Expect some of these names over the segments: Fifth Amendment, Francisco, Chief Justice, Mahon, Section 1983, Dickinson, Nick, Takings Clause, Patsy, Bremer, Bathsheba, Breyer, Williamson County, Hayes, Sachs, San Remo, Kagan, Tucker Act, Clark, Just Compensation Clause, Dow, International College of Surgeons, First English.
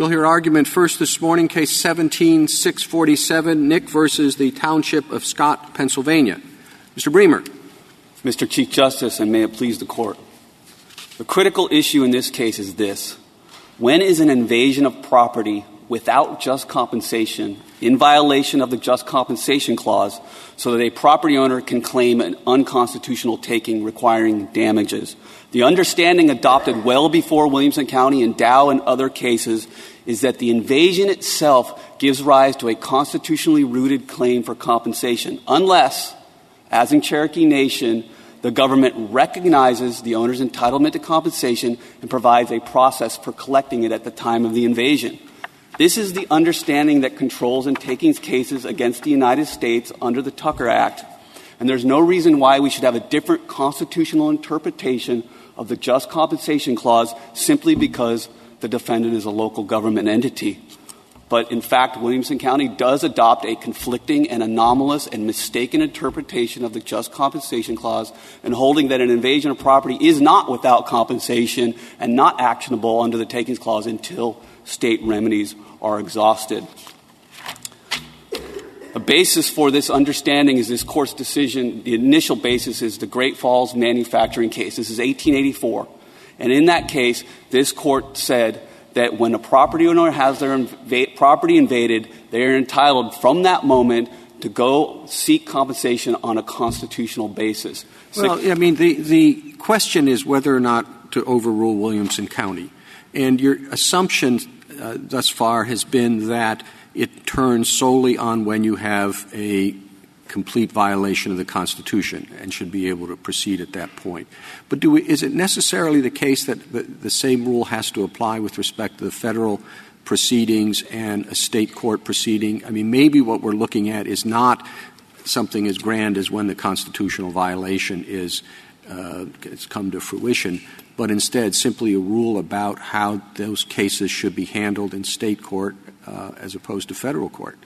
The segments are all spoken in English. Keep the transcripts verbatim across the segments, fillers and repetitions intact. We'll hear argument first this morning, case seventeen six forty-seven, Nick versus the Township of Scott, Pennsylvania. Mister Bremer. Mister Chief Justice, and may it please the Court. The critical issue in this case is this. When is an invasion of property without just compensation in violation of the Just Compensation Clause so that a property owner can claim an unconstitutional taking requiring damages? The understanding adopted well before Williamson County and Dow and other cases is that the invasion itself gives rise to a constitutionally rooted claim for compensation, unless, as in Cherokee Nation, the government recognizes the owner's entitlement to compensation and provides a process for collecting it at the time of the invasion. This is the understanding that controls in takings cases against the United States under the Tucker Act, and there's no reason why we should have a different constitutional interpretation of the Just Compensation Clause simply because the defendant is a local government entity. But, in fact, Williamson County does adopt a conflicting and anomalous and mistaken interpretation of the Just Compensation Clause and holding that an invasion of property is not without compensation and not actionable under the Takings Clause until state remedies are exhausted. A basis for this understanding is this Court's decision. The initial basis is the Great Falls Manufacturing case. This is eighteen eighty-four. And in that case, this Court said that when a property owner has their inv- property invaded, they are entitled from that moment to go seek compensation on a constitutional basis. Well, Six- I mean, the, the question is whether or not to overrule Williamson County. And your assumption uh, thus far has been that it turns solely on when you have a complete violation of the Constitution and should be able to proceed at that point. But do we, is it necessarily the case that the, the same rule has to apply with respect to the federal proceedings and a state court proceeding? I mean, maybe what we're looking at is not something as grand as when the constitutional violation is uh, has come to fruition, but instead simply a rule about how those cases should be handled in state court uh, as opposed to federal court.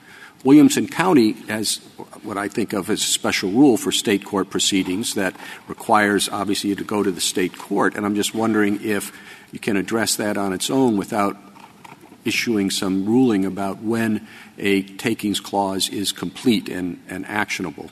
Williamson County has what I think of as a special rule for state court proceedings that requires, obviously, you to go to the state court. And I'm just wondering if you can address that on its own without issuing some ruling about when a takings clause is complete and, and actionable.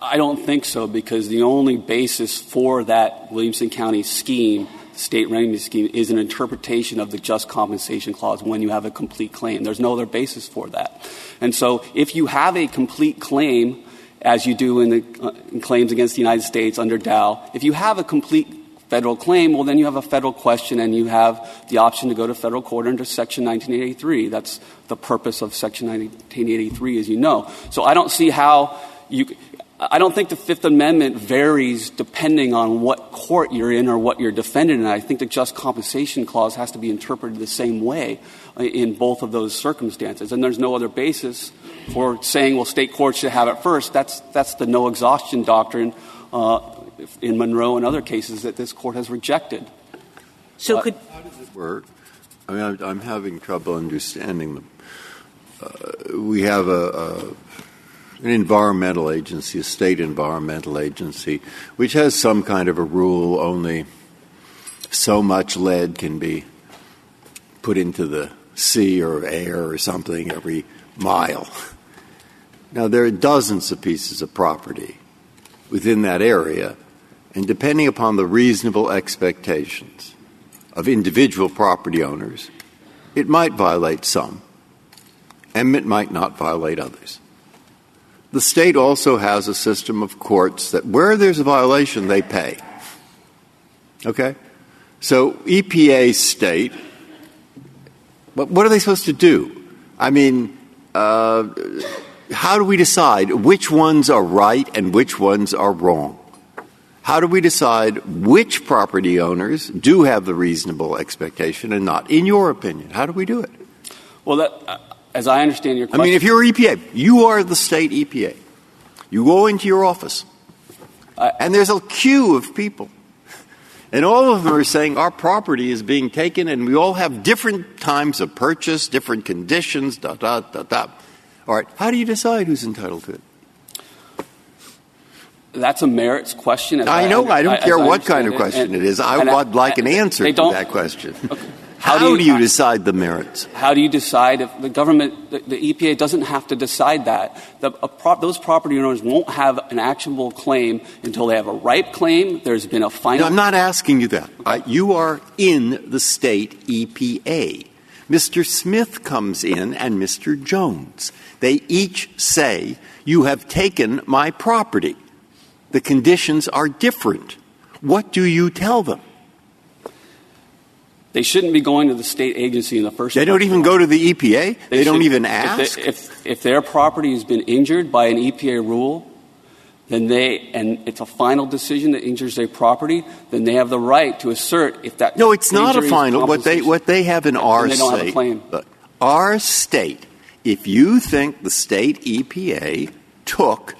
I don't think so, because the only basis for that Williamson County scheme, state remedy scheme, is an interpretation of the Just Compensation Clause when you have a complete claim. There's no other basis for that. And so if you have a complete claim, as you do in the uh, in claims against the United States under Dow, if you have a complete federal claim, well, then you have a federal question and you have the option to go to federal court under Section nineteen eighty-three. That's the purpose of Section nineteen eighty-three, as you know. So I don't see how you – I don't think the Fifth Amendment varies depending on what court you're in or what you're defending in. I think the Just Compensation Clause has to be interpreted the same way in both of those circumstances. And there's no other basis for saying, well, state courts should have it first. That's that's the no exhaustion doctrine uh, in Monroe and other cases that this Court has rejected. So uh, could – How does it work? I mean, I'm, I'm having trouble understanding them. Uh, we have a, a – an environmental agency, a state environmental agency, which has some kind of a rule, only so much lead can be put into the sea or air or something every mile. Now, there are dozens of pieces of property within that area, and depending upon the reasonable expectations of individual property owners, it might violate some, and it might not violate others. The state also has a system of courts that where there's a violation, they pay. Okay? So E P A state, what are they supposed to do? I mean, uh, how do we decide which ones are right and which ones are wrong? How do we decide which property owners do have the reasonable expectation and not? In your opinion, how do we do it? Well, that... Uh- As I understand your question. I mean, if you're E P A, you are the state E P A. You go into your office, uh, and there's a queue of people. And all of them are saying our property is being taken, and we all have different times of purchase, different conditions, da, da, da, da. All right. How do you decide who's entitled to it? That's a merits question. I know. I, under- I don't I, care what kind of question it, and, it is. I would like an answer to that question. Okay. How, how do you, do you decide the merits? How do you decide if the government, the, the E P A doesn't have to decide that. The, a pro, those property owners won't have an actionable claim until they have a ripe claim. There's been a final. No, I'm not asking you that. Okay. Uh, you are in the state E P A. Mister Smith comes in and Mister Jones. They each say, you have taken my property. The conditions are different. What do you tell them? They shouldn't be going to the state agency in the first place. They don't even go to the E P A? They, they don't even ask? If, they, if, if their property has been injured by an E P A rule, then they – and it's a final decision that injures their property, then they have the right to assert if that – No, it's not a final. What they, what they have in our state – they don't have a claim. Look, our state, if you think the state E P A took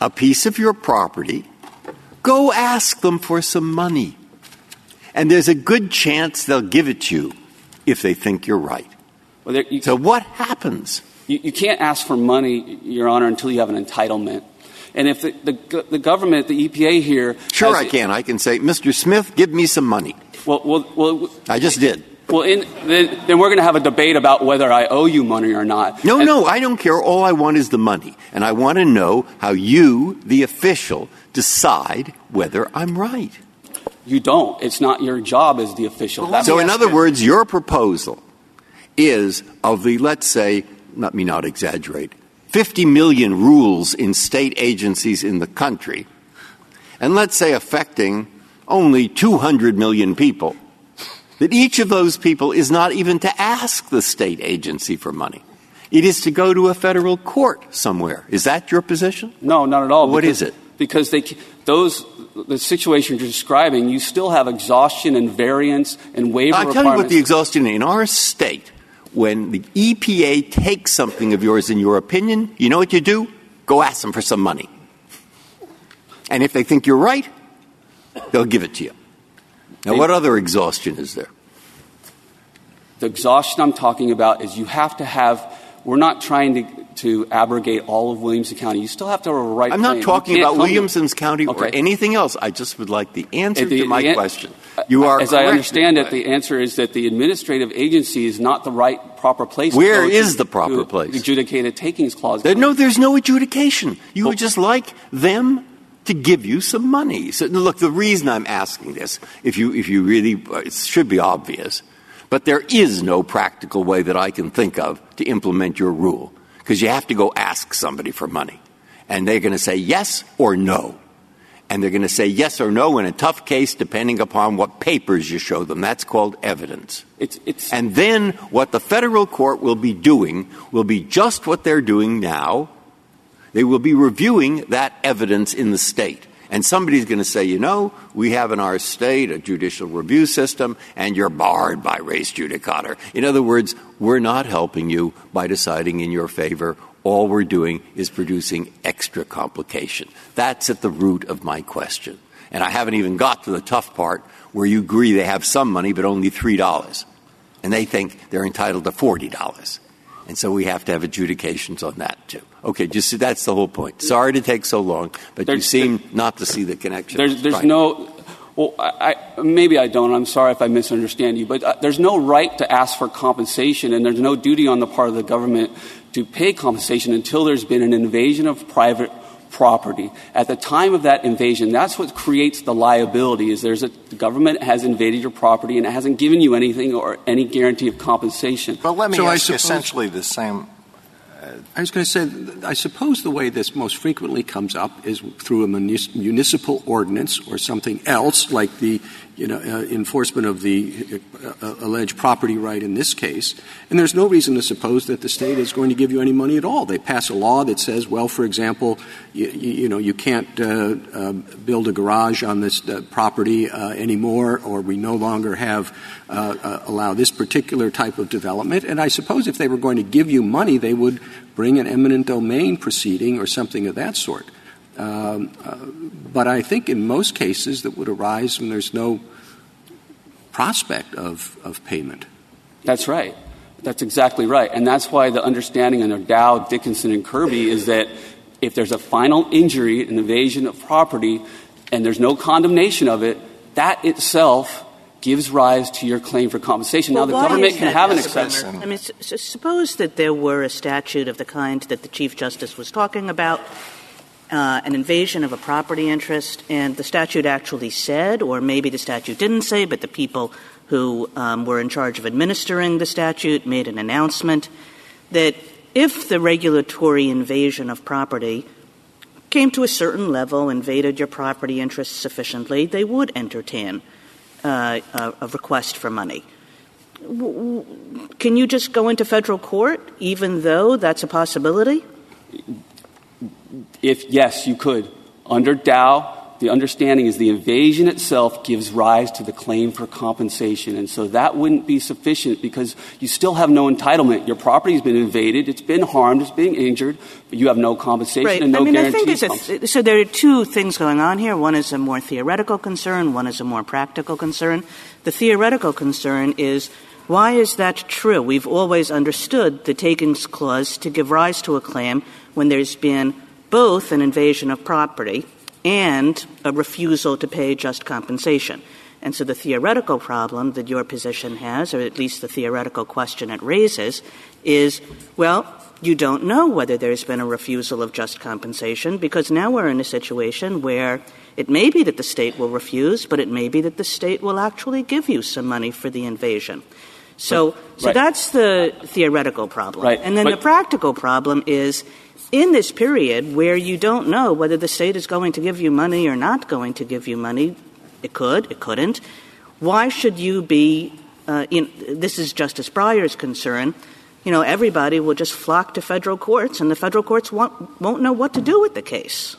a piece of your property, go ask them for some money. And there's a good chance they'll give it to you if they think you're right. Well, there, you, so what happens? You, you can't ask for money, Your Honor, until you have an entitlement. And if the, the, the government, the E P A here... Sure I can. I can say, Mister Smith, give me some money. Well, well, well I just did. Well, in, then, then we're going to have a debate about whether I owe you money or not. No, and, no, I don't care. All I want is the money. And I want to know how you, the official, decide whether I'm right. You don't. It's not your job as the official. That so in other sense. Words, your proposal is of the, let's say, let me not exaggerate, fifty million rules in state agencies in the country, and let's say affecting only two hundred million people, that each of those people is not even to ask the state agency for money. It is to go to a federal court somewhere. Is that your position? No, not at all. What because, is it? Because they those... the situation you're describing, you still have exhaustion and variance and waiver requirements. I'll tell you what the exhaustion is. In our state, when the E P A takes something of yours in your opinion, you know what you do? Go ask them for some money. And if they think you're right, they'll give it to you. Now, what other exhaustion is there? The exhaustion I'm talking about is you have to have – we're not trying to – to abrogate all of Williamson County. You still have to have a right I'm claim. Not talking about Williamson County okay. or anything else. I just would like the answer the, to my an- question. You are As correct, I understand it, the answer is that the administrative agency is not the right proper place. Where is the proper to place? Adjudicate a takings clause. There, no, there's no adjudication. You well, would just like them to give you some money. So, look, the reason I'm asking this, if you, if you really – it should be obvious, but there is no practical way that I can think of to implement your rule. Because you have to go ask somebody for money. And they're going to say yes or no. And they're going to say yes or no in a tough case depending upon what papers you show them. That's called evidence. It's, it's, and then what the federal court will be doing will be just what they're doing now. They will be reviewing that evidence in the state. And somebody's going to say, you know, we have in our state a judicial review system, and you're barred by res judicata. In other words, we're not helping you by deciding in your favor. All we're doing is producing extra complication. That's at the root of my question. And I haven't even got to the tough part where you agree they have some money but only three dollars. And they think they're entitled to forty dollars. And so we have to have adjudications on that, too. Okay, just that's the whole point. Sorry to take so long, but there's, you seem there, not to see the connection. There's, there's no – well, I, I, maybe I don't. I'm sorry if I misunderstand you. But uh, there's no right to ask for compensation, and there's no duty on the part of the government to pay compensation until there's been an invasion of private property. At the time of that invasion, that's what creates the liability, is there's a the government has invaded your property and it hasn't given you anything or any guarantee of compensation. Well, let me so ask I suppose, essentially the same. Uh, I was going to say, I suppose the way this most frequently comes up is through a munis- municipal ordinance or something else, like the you know uh, enforcement of the uh, uh, alleged property right in this case. And there's no reason to suppose that the state is going to give you any money at all. They pass a law that says, well, for example, you, you, you know, you can't uh, uh, build a garage on this uh, property uh, anymore, or we no longer have uh, uh, allow this particular type of development. And I suppose if they were going to give you money, they would bring an eminent domain proceeding or something of that sort. Um, uh, but I think in most cases that would arise when there's no prospect of, of payment. That's right. That's exactly right. And that's why the understanding under Dow, Dickinson, and Kirby is that if there's a final injury, an invasion of property, and there's no condemnation of it, that itself gives rise to your claim for compensation. Well, now, the government can have an exception. I mean, s- s- suppose that there were a statute of the kind that the Chief Justice was talking about, uh, an invasion of a property interest, and the statute actually said, or maybe the statute didn't say, but the people who um, were in charge of administering the statute made an announcement that if the regulatory invasion of property came to a certain level, invaded your property interests sufficiently, they would entertain Uh, a, a request for money. W- w- can you just go into federal court, even though that's a possibility? If yes, you could. Under Dow, the understanding is the invasion itself gives rise to the claim for compensation, and so that wouldn't be sufficient because you still have no entitlement. Your property has been invaded, it's been harmed, it's been injured, but you have no compensation right. and no I mean, guarantee. I think th- so there are two things going on here. One is a more theoretical concern. One is a more practical concern. The theoretical concern is, why is that true? We've always understood the Takings Clause to give rise to a claim when there's been both an invasion of property and a refusal to pay just compensation. And so the theoretical problem that your position has, or at least the theoretical question it raises, is, well, you don't know whether there's been a refusal of just compensation because now we're in a situation where it may be that the state will refuse, but it may be that the state will actually give you some money for the invasion. So, right. so that's the theoretical problem. Right. And then right. the practical problem is, in this period where you don't know whether the state is going to give you money or not going to give you money, it could, it couldn't, why should you be uh, – you know, this is Justice Breyer's concern. You know, everybody will just flock to federal courts, and the federal courts won't, won't know what to do with the case.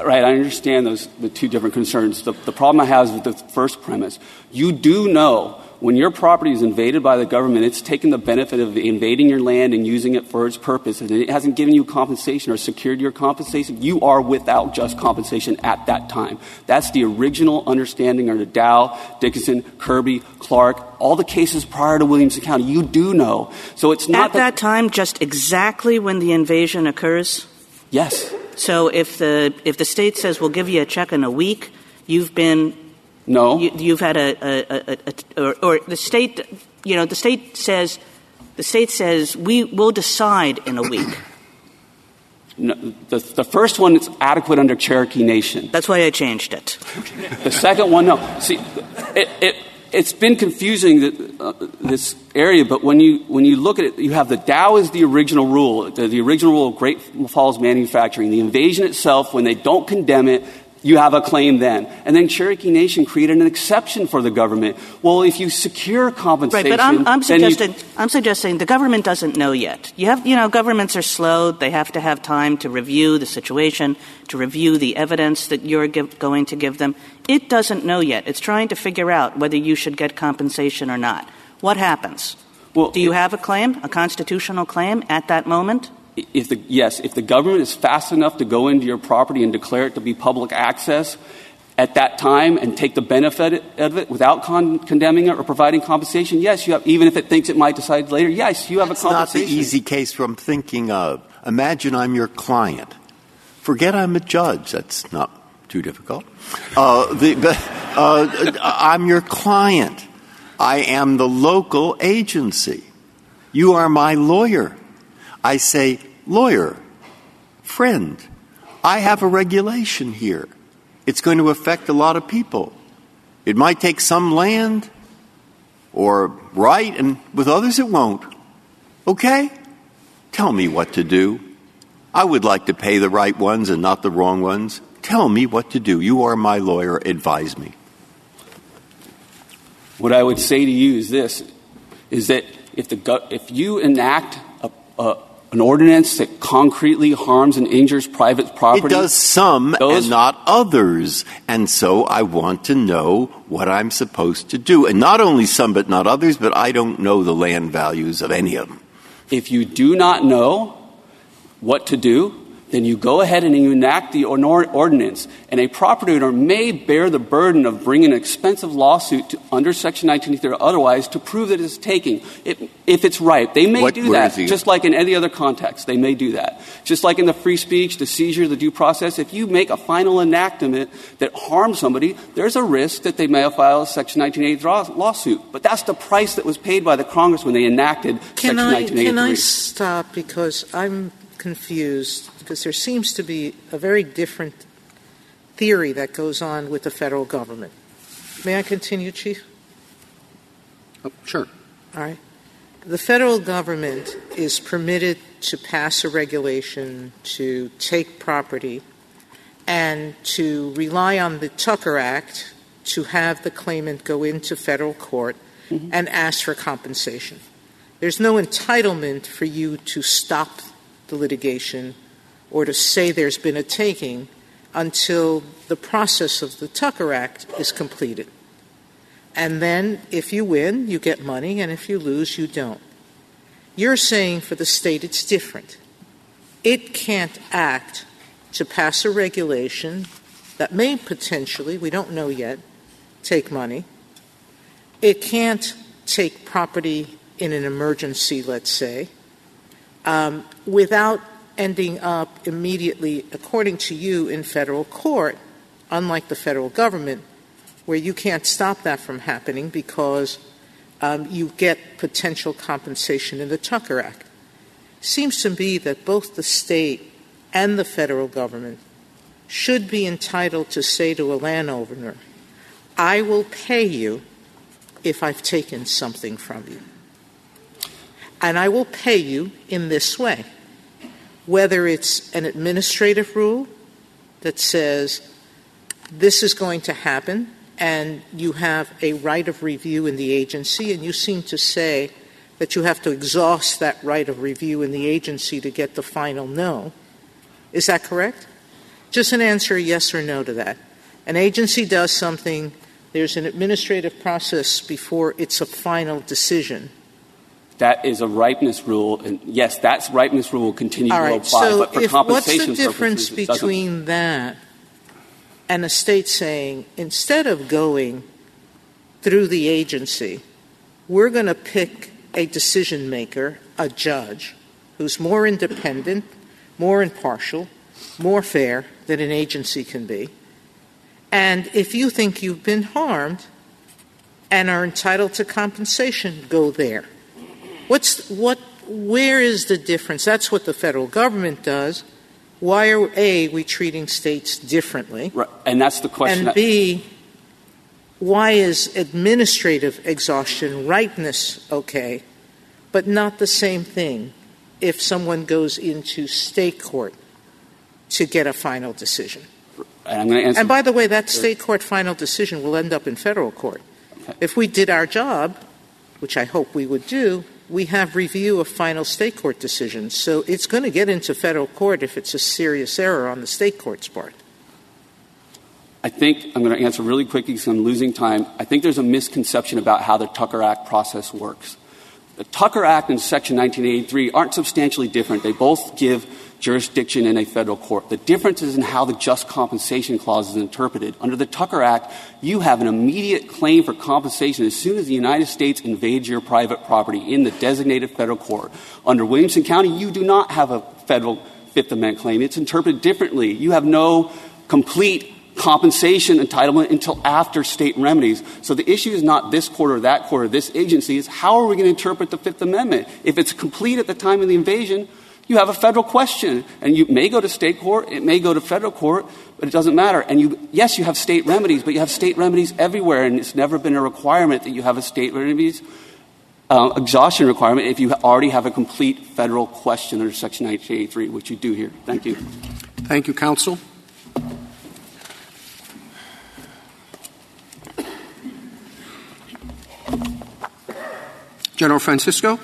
Right. I understand those the two different concerns. The, the problem I have is with the first premise. You do know when your property is invaded by the government, it's taken the benefit of invading your land and using it for its purpose, and it hasn't given you compensation or secured your compensation. You are without just compensation at that time. That's the original understanding under Dow, Dickinson, Kirby, Clark, all the cases prior to Williamson County. You do know. So it's not at that, that time, just exactly when the invasion occurs? Yes. So if the if the state says we'll give you a check in a week, you've been No. You, you've had a, a, a, a or, or the state, you know, the state says, the state says, we will decide in a week. No, the, the first one is adequate under Cherokee Nation. That's why I changed it. The second one, no. See, it, it, it's been confusing, that, uh, this area, but when you when you look at it, you have the Dow is the original rule, the, the original rule of Great Falls Manufacturing. The invasion itself, when they don't condemn it, you have a claim then. And then Cherokee Nation created an exception for the government. Well, if you secure compensation... Right, but I'm, I'm, suggesting, you... I'm suggesting the government doesn't know yet. You have, you know, governments are slow. They have to have time to review the situation, to review the evidence that you're give, going to give them. It doesn't know yet. It's trying to figure out whether you should get compensation or not. What happens? Well, do you it, have a claim, a constitutional claim at that moment? If the, yes, if the government is fast enough to go into your property and declare it to be public access at that time and take the benefit of it without con- condemning it or providing compensation, yes, you have, even if it thinks it might decide later, yes, you have That's a compensation. That's not the easy case I'm thinking of. Imagine I'm your client. Forget I'm a judge. That's not too difficult. Uh, the, the, uh, I'm your client. I am the local agency. You are my lawyer. I say, lawyer, friend, I have a regulation here. It's going to affect a lot of people. It might take some land or right, and with others it won't. Okay? Tell me what to do. I would like to pay the right ones and not the wrong ones. Tell me what to do. You are my lawyer. Advise me. What I would say to you is this, is that if the if you enact Uh, an ordinance that concretely harms and injures private property? It does some Those? and not others. And so I want to know what I'm supposed to do. And not only some but not others, but I don't know the land values of any of them. If you do not know what to do, then you go ahead and you enact the ordinance, and a property owner may bear the burden of bringing an expensive lawsuit to, under Section nineteen eighty-three or otherwise to prove that it's taking. It, if it's ripe, they may what, do that, just like in any other context. They may do that. Just like in the free speech, the seizure, the due process, if you make a final enactment that harms somebody, there's a risk that they may file a Section nineteen eighty-three lawsuit. But that's the price that was paid by the Congress when they enacted can Section I, nineteen eighty-three. Can I stop because I'm confused? Because there seems to be a very different theory that goes on with the federal government. May I continue, Chief? Oh, sure. All right. The federal government is permitted to pass a regulation to take property and to rely on the Tucker Act to have the claimant go into federal court mm-hmm. and ask for compensation. There's no entitlement for you to stop the litigation or to say there's been a taking until the process of the Tucker Act is completed. And then if you win, you get money, and if you lose, you don't. You're saying for the state it's different. It can't act to pass a regulation that may potentially, we don't know yet, take money. It can't take property in an emergency, let's say, um, without ending up immediately, according to you, in federal court, unlike the federal government, where you can't stop that from happening because um, you get potential compensation in the Tucker Act. Seems to me that both the state and the federal government should be entitled to say to a landowner, I will pay you if I've taken something from you. And I will pay you in this way. Whether it's an administrative rule that says this is going to happen and you have a right of review in the agency, and you seem to say that you have to exhaust that right of review in the agency to get the final no. Is that correct? Just an answer yes or no to that. An agency does something. There's an administrative process before it's a final decision. That is a ripeness rule, and yes, that ripeness rule will continue All right, to apply, so but for if, compensation purposes, what's the difference between that and a state saying, instead of going through the agency, we're going to pick a decision maker, a judge, who's more independent, more impartial, more fair than an agency can be, and if you think you've been harmed and are entitled to compensation, go there. What's what? Where is the difference? That's what the federal government does. Why are A, we treating states differently? Right. And that's the question. And B, why is administrative exhaustion, ripeness, okay, but not the same thing if someone goes into state court to get a final decision? And, I'm going to answer and by the way, that state court final decision will end up in federal court. Okay. If we did our job, which I hope we would do, we have review of final state court decisions. So it's going to get into federal court if it's a serious error on the state court's part. I think I'm going to answer really quickly because I'm losing time. I think there's a misconception about how the Tucker Act process works. The Tucker Act and Section nineteen eighty-three aren't substantially different. They both give jurisdiction in a federal court. The difference is in how the Just Compensation Clause is interpreted. Under the Tucker Act, you have an immediate claim for compensation as soon as the United States invades your private property in the designated federal court. Under Williamson County, you do not have a federal Fifth Amendment claim. It's interpreted differently. You have no complete compensation entitlement until after state remedies. So the issue is not this court or that court or this agency. It's how are we going to interpret the Fifth Amendment? If it's complete at the time of the invasion, you have a federal question, and you may go to state court, it may go to federal court, but it doesn't matter. And, you, yes, you have state remedies, but you have state remedies everywhere, and it's never been a requirement that you have a state remedies uh, exhaustion requirement if you already have a complete federal question under Section nineteen eighty-three, which you do here. Thank you. Thank you, counsel. General Francisco.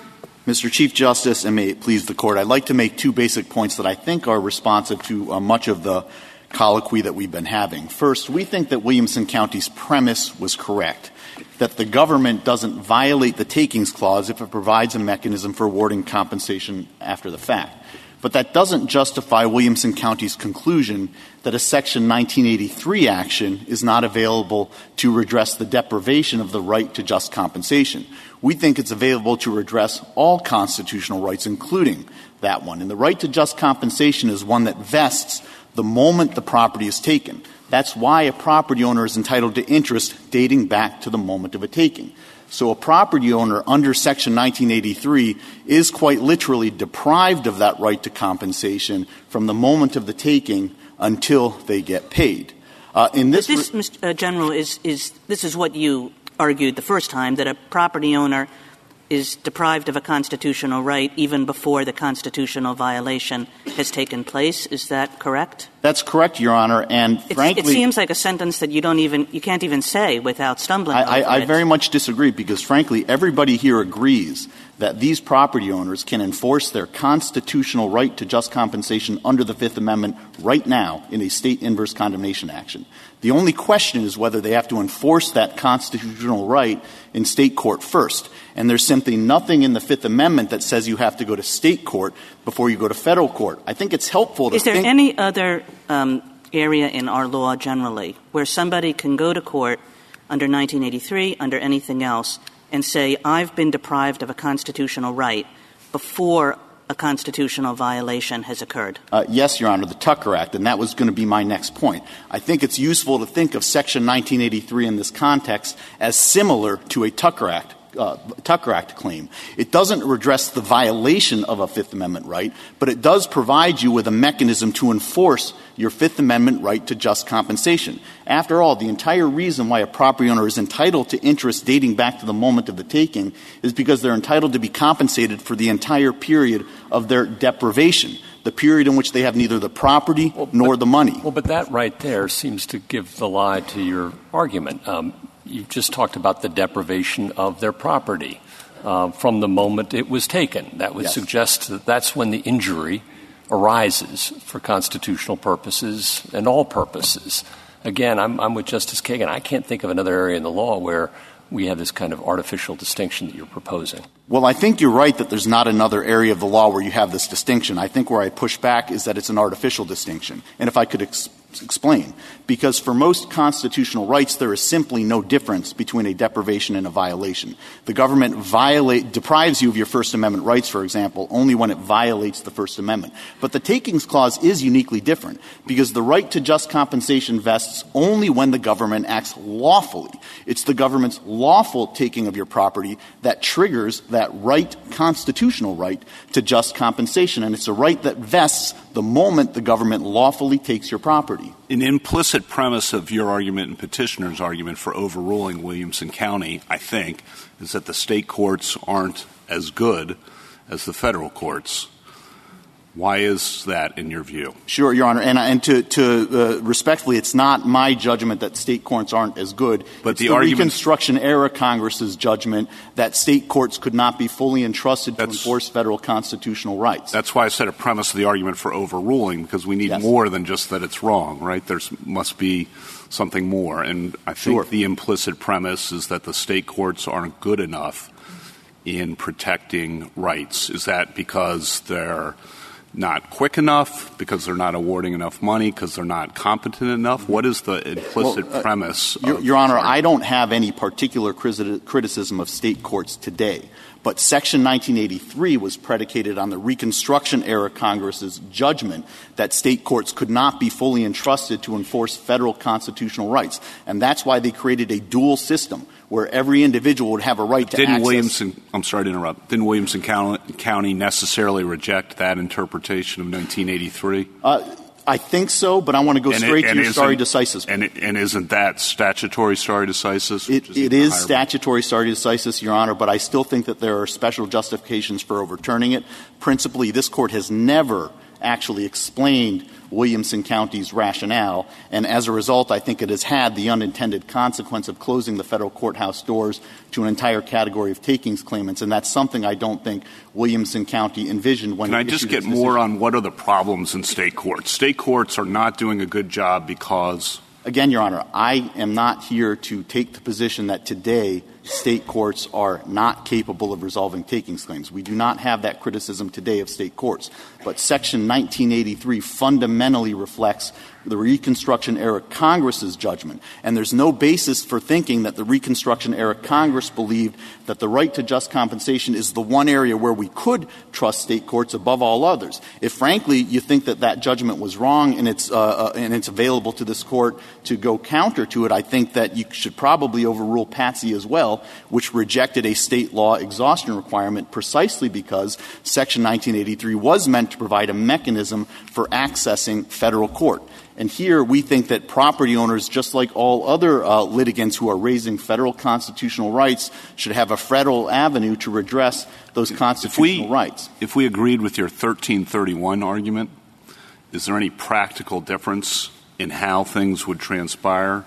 Mister Chief Justice, and may it please the Court, I'd like to make two basic points that I think are responsive to uh, much of the colloquy that we've been having. First, we think that Williamson County's premise was correct, that the government doesn't violate the Takings Clause if it provides a mechanism for awarding compensation after the fact. But that doesn't justify Williamson County's conclusion that a Section nineteen eighty-three action is not available to redress the deprivation of the right to just compensation. We think it's available to redress all constitutional rights, including that one. And the right to just compensation is one that vests the moment the property is taken. That's why a property owner is entitled to interest dating back to the moment of a taking. So a property owner under Section nineteen eighty-three is quite literally deprived of that right to compensation from the moment of the taking until they get paid. Uh, in this, this re- Mister General, is, is this is what you argued the first time, that a property owner is deprived of a constitutional right even before the constitutional violation has taken place. Is that correct? That's correct, Your Honor. And it's, frankly, it seems like a sentence that you don't even you can't even say without stumbling. I, I, I very much disagree because, frankly, everybody here agrees that these property owners can enforce their constitutional right to just compensation under the Fifth Amendment right now in a state inverse condemnation action. The only question is whether they have to enforce that constitutional right in state court first. And there's simply nothing in the Fifth Amendment that says you have to go to state court before you go to federal court. I think it's helpful to Is there think- any other um, area in our law generally where somebody can go to court under nineteen eighty-three, under anything else, and say, I've been deprived of a constitutional right before a constitutional violation has occurred? Uh, yes, Your Honor, the Tucker Act, and that was going to be my next point. I think it's useful to think of Section nineteen eighty-three in this context as similar to a Tucker Act. Uh, Tucker Act claim. It doesn't redress the violation of a Fifth Amendment right, but it does provide you with a mechanism to enforce your Fifth Amendment right to just compensation. After all, the entire reason why a property owner is entitled to interest dating back to the moment of the taking is because they're entitled to be compensated for the entire period of their deprivation, the period in which they have neither the property well, nor but, the money. Well, but that right there seems to give the lie to your argument. Um, You've just talked about the deprivation of their property uh, from the moment it was taken. That would yes. suggest that that's when the injury arises for constitutional purposes and all purposes. Again, I'm, I'm with Justice Kagan. I can't think of another area in the law where we have this kind of artificial distinction that you're proposing. Well, I think you're right that there's not another area of the law where you have this distinction. I think where I push back is that it's an artificial distinction. And if I could explain. explain. Because for most constitutional rights, there is simply no difference between a deprivation and a violation. The government violate, deprives you of your First Amendment rights, for example, only when it violates the First Amendment. But the Takings Clause is uniquely different because the right to just compensation vests only when the government acts lawfully. It's the government's lawful taking of your property that triggers that right, constitutional right, to just compensation. And it's a right that vests the moment the government lawfully takes your property. An implicit premise of your argument and petitioner's argument for overruling Williamson County, I think, is that the state courts aren't as good as the federal courts. Why is that, in your view? Sure, Your Honor. And, and to, to uh, respectfully, it's not my judgment that state courts aren't as good. But it's the, the argument, Reconstruction-era Congress's judgment that state courts could not be fully entrusted to enforce federal constitutional rights. That's why I said a premise of the argument for overruling, because we need yes. more than just that it's wrong, right? There must be something more. And I think sure. the implicit premise is that the state courts aren't good enough in protecting rights. Is that because they're not quick enough, because they're not awarding enough money, because they're not competent enough? What is the implicit well, uh, premise? Your, of Your Honor, argument? I don't have any particular criticism of state courts today, but Section nineteen eighty-three was predicated on the Reconstruction-era Congress's judgment that state courts could not be fully entrusted to enforce federal constitutional rights, and that's why they created a dual system where every individual would have a right to didn't access. Williamson, I'm sorry to interrupt. Didn't Williamson County necessarily reject that interpretation of nineteen eighty-three? Uh, I think so, but I want to go and straight it, to your stare decisis. And, it, and isn't that statutory stare decisis? It is, it is statutory stare decisis, Your Honor, but I still think that there are special justifications for overturning it. Principally, this Court has never actually explained Williamson County's rationale, and as a result, I think it has had the unintended consequence of closing the federal courthouse doors to an entire category of takings claimants, and that's something I don't think Williamson County envisioned when it issued its decision. Can I just get more on what are the problems in state courts? State courts are not doing a good job because — Again, Your Honor, I am not here to take the position that today state courts are not capable of resolving takings claims. We do not have that criticism today of state courts. But Section nineteen eighty-three fundamentally reflects the Reconstruction-era Congress's judgment. And there's no basis for thinking that the Reconstruction-era Congress believed that the right to just compensation is the one area where we could trust state courts above all others. If, frankly, you think that that judgment was wrong and it's, uh, and it's available to this court to go counter to it, I think that you should probably overrule Patsy as well, which rejected a state law exhaustion requirement precisely because Section nineteen eighty-three was meant to provide a mechanism for accessing federal court. And here we think that property owners, just like all other uh, litigants who are raising federal constitutional rights, should have a federal avenue to redress those constitutional if we, rights. If we agreed with your thirteen thirty-one argument, is there any practical difference in how things would transpire?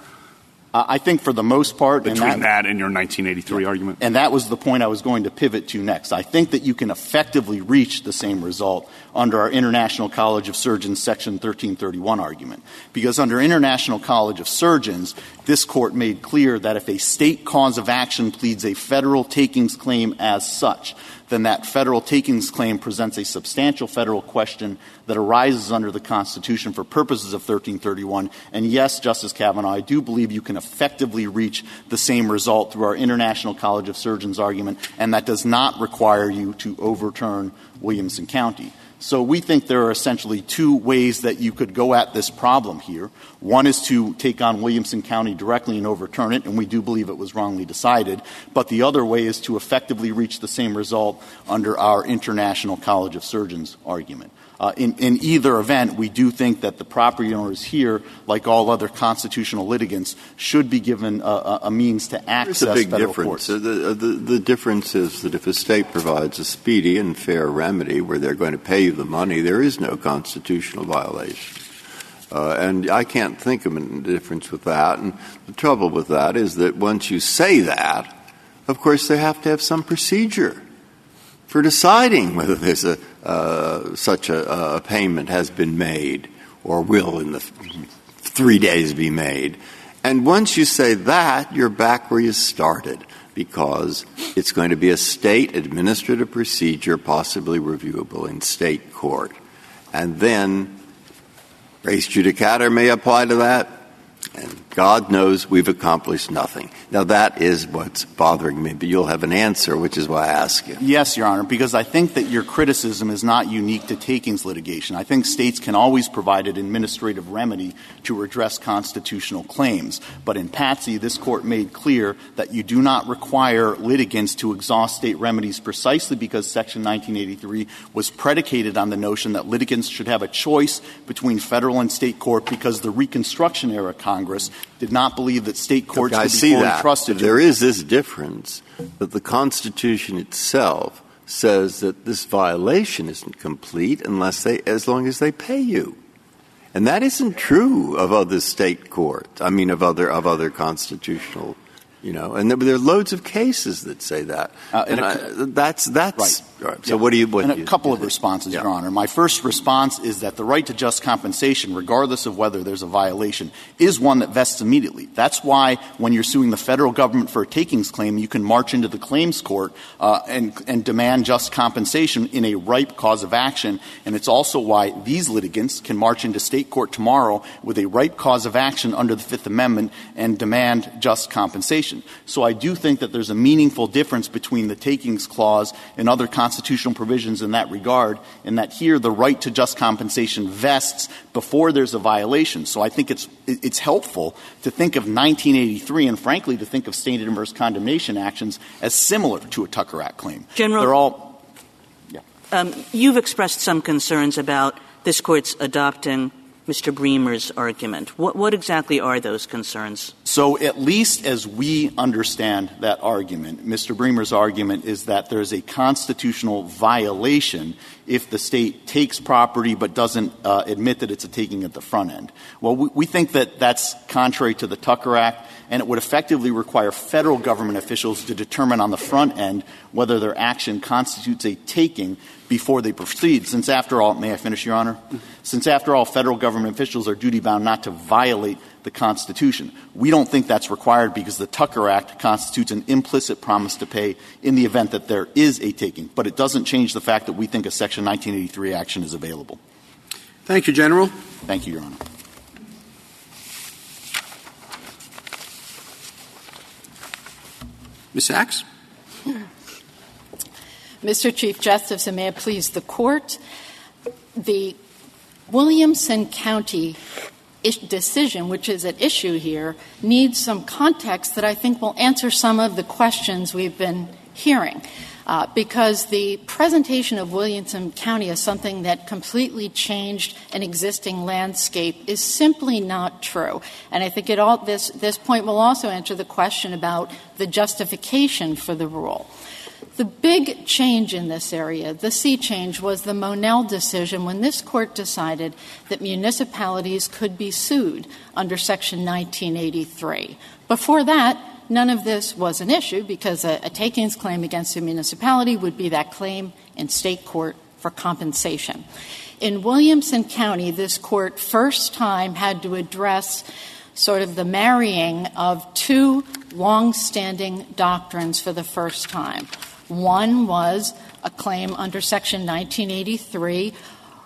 Uh, I think for the most part... Between and that, that and your nineteen eighty-three yeah, argument? And that was the point I was going to pivot to next. I think that you can effectively reach the same result under our International College of Surgeons Section thirteen thirty-one argument. Because under International College of Surgeons, this court made clear that if a state cause of action pleads a federal takings claim as such, then that federal takings claim presents a substantial federal question that arises under the Constitution for purposes of thirteen thirty-one. And yes, Justice Kavanaugh, I do believe you can effectively reach the same result through our International College of Surgeons argument, and that does not require you to overturn Williamson County. So we think there are essentially two ways that you could go at this problem here. One is to take on Williamson County directly and overturn it, and we do believe it was wrongly decided. But the other way is to effectively reach the same result under our International College of Surgeons argument. Uh, in, in either event, we do think that the property owners here, like all other constitutional litigants, should be given a, a, a means to access a big federal courts. The, the, the difference is that if a state provides a speedy and fair remedy where they're going to pay you the money, there is no constitutional violation. Uh, and I can't think of a difference with that. And the trouble with that is that once you say that, of course, they have to have some procedure for deciding whether there's a uh, such a, a payment has been made or will in the three days be made. And once you say that, you're back where you started because it's going to be a state administrative procedure possibly reviewable in state court. And then res judicata may apply to that, and God knows we've accomplished nothing. Now, that is what's bothering me, but you'll have an answer, which is why I ask you. Yes, Your Honor, because I think that your criticism is not unique to takings litigation. I think states can always provide an administrative remedy to redress constitutional claims. But in Patsy, this court made clear that you do not require litigants to exhaust state remedies precisely because Section nineteen eighty-three was predicated on the notion that litigants should have a choice between federal and state court because the Reconstruction-era Congress did not believe that state courts okay, could be fully trusted. There is this difference that the Constitution itself says that this violation isn't complete unless they, as long as they pay you, and that isn't true of other state courts. I mean, of other of other constitutional, you know, and there, there are loads of cases that say that. Uh, and and I, a, that's that's. Right. Right. So yeah. what do you what And a do you, couple of responses, yeah. Your Honor. My first response is that the right to just compensation, regardless of whether there's a violation, is one that vests immediately. That's why when you're suing the federal government for a takings claim, you can march into the claims court uh, and, and demand just compensation in a ripe cause of action. And it's also why these litigants can march into state court tomorrow with a ripe cause of action under the Fifth Amendment and demand just compensation. So I do think that there's a meaningful difference between the takings clause and other constitutional constitutional provisions in that regard, and that here the right to just compensation vests before there's a violation. So I think it's it's helpful to think of nineteen eighty-three and, frankly, to think of state inverse condemnation actions as similar to a Tucker Act claim. General, They're all, yeah. um, you've expressed some concerns about this court's adopting Mister Bremer's argument. What, what exactly are those concerns? So at least as we understand that argument, Mister Bremer's argument is that there is a constitutional violation if the state takes property but doesn't uh, admit that it's a taking at the front end. Well, we, we think that that's contrary to the Tucker Act, and it would effectively require federal government officials to determine on the front end whether their action constitutes a taking before they proceed, since after all, may I finish, Your Honor? Since after all, federal government officials are duty-bound not to violate the Constitution. We don't think that's required because the Tucker Act constitutes an implicit promise to pay in the event that there is a taking. But it doesn't change the fact that we think a Section nineteen eighty-three action is available. Thank you, General. Thank you, Your Honor. Miz Sachs? Mister Chief Justice, and may it please the Court, the Williamson County ish- decision, which is at issue here, needs some context that I think will answer some of the questions we've been hearing, uh, because the presentation of Williamson County as something that completely changed an existing landscape is simply not true. And I think it all, this, this point will also answer the question about the justification for the rule. The big change in this area, the sea change, was the Monell decision when this Court decided that municipalities could be sued under Section nineteen eighty-three. Before that, none of this was an issue because a, a takings claim against a municipality would be that claim in state court for compensation. In Williamson County, this Court first time had to address sort of the marrying of two long-standing doctrines for the first time. One was a claim under Section nineteen eighty-three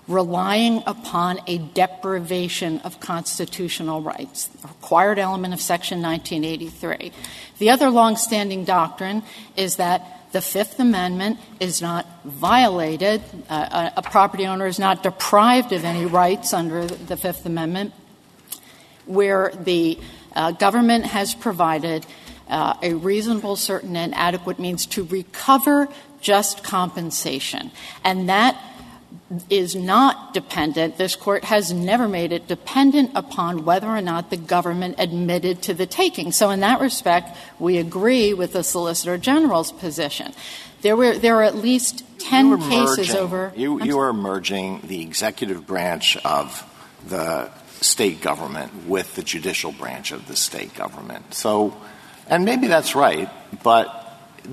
relying upon a deprivation of constitutional rights, a required element of Section nineteen eighty-three. The other long-standing doctrine is that the Fifth Amendment is not violated. Uh, a, a property owner is not deprived of any rights under the Fifth Amendment where the uh, government has provided Uh, a reasonable, certain, and adequate means to recover just compensation. And that is not dependent — this Court has never made it dependent upon whether or not the government admitted to the taking. So in that respect, we agree with the Solicitor General's position. There were there are at least ten cases merging, over — You You are merging the executive branch of the state government with the judicial branch of the state government. So — and maybe that's right, but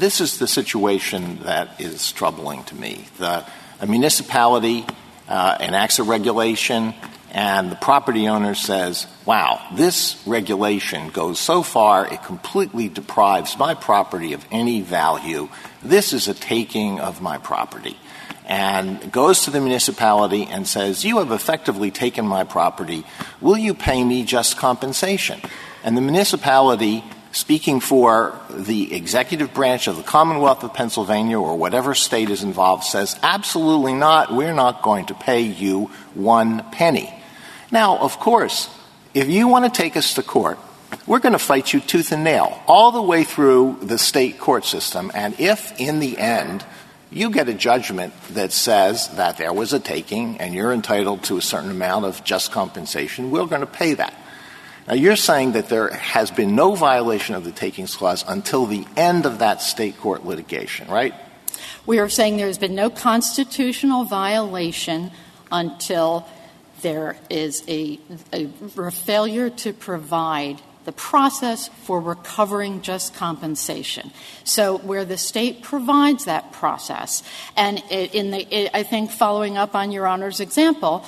this is the situation that is troubling to me. The, a municipality uh, enacts a regulation, and the property owner says, wow, this regulation goes so far, it completely deprives my property of any value. This is a taking of my property. And goes to the municipality and says, you have effectively taken my property. Will you pay me just compensation? And the municipality, speaking for the executive branch of the Commonwealth of Pennsylvania or whatever state is involved, says, absolutely not, we're not going to pay you one penny. Now, of course, if you want to take us to court, we're going to fight you tooth and nail all the way through the state court system. And if, in the end, you get a judgment that says that there was a taking and you're entitled to a certain amount of just compensation, we're going to pay that. Now, you're saying that there has been no violation of the Takings Clause until the end of that state court litigation, right? We are saying there has been no constitutional violation until there is a, a, a failure to provide the process for recovering just compensation. So where the state provides that process, and it, in the, it, I think following up on Your Honor's example,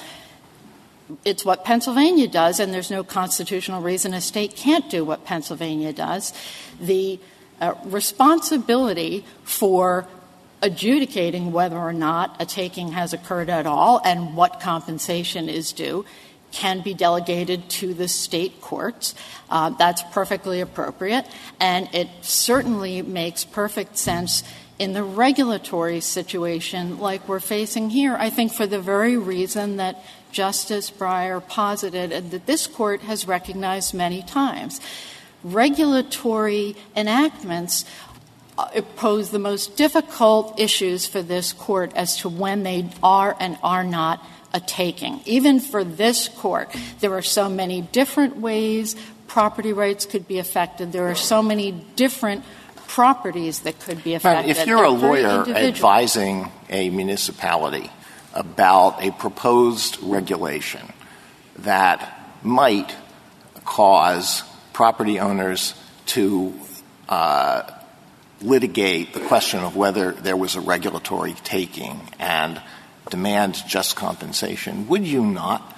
it's what Pennsylvania does, and there's no constitutional reason a state can't do what Pennsylvania does. The uh, responsibility for adjudicating whether or not a taking has occurred at all and what compensation is due can be delegated to the state courts. Uh, that's perfectly appropriate, and it certainly makes perfect sense in the regulatory situation like we're facing here, I think for the very reason that Justice Breyer posited and that this Court has recognized many times. Regulatory enactments pose the most difficult issues for this Court as to when they are and are not a taking. Even for this Court, there are so many different ways property rights could be affected. There are so many different properties that could be affected. If you're a lawyer advising a municipality about a proposed regulation that might cause property owners to uh, litigate the question of whether there was a regulatory taking and demand just compensation, would you not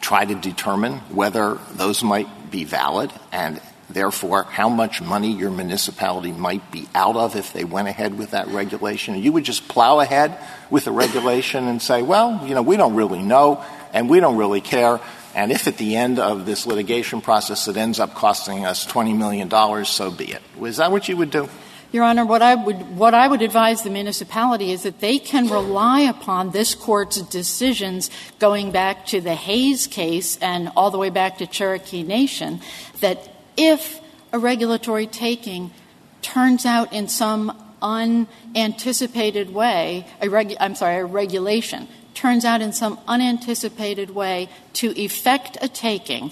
try to determine whether those might be valid and therefore how much money your municipality might be out of if they went ahead with that regulation? You would just plow ahead with the regulation and say, well, you know, we don't really know and we don't really care. And if at the end of this litigation process it ends up costing us twenty million dollars, so be it. Is that what you would do? Your Honor, what I would what I would advise the municipality is that they can rely upon this Court's decisions going back to the Hayes case and all the way back to Cherokee Nation, that if a regulatory taking turns out in some unanticipated way, a regu- I'm sorry, a regulation turns out in some unanticipated way to effect a taking,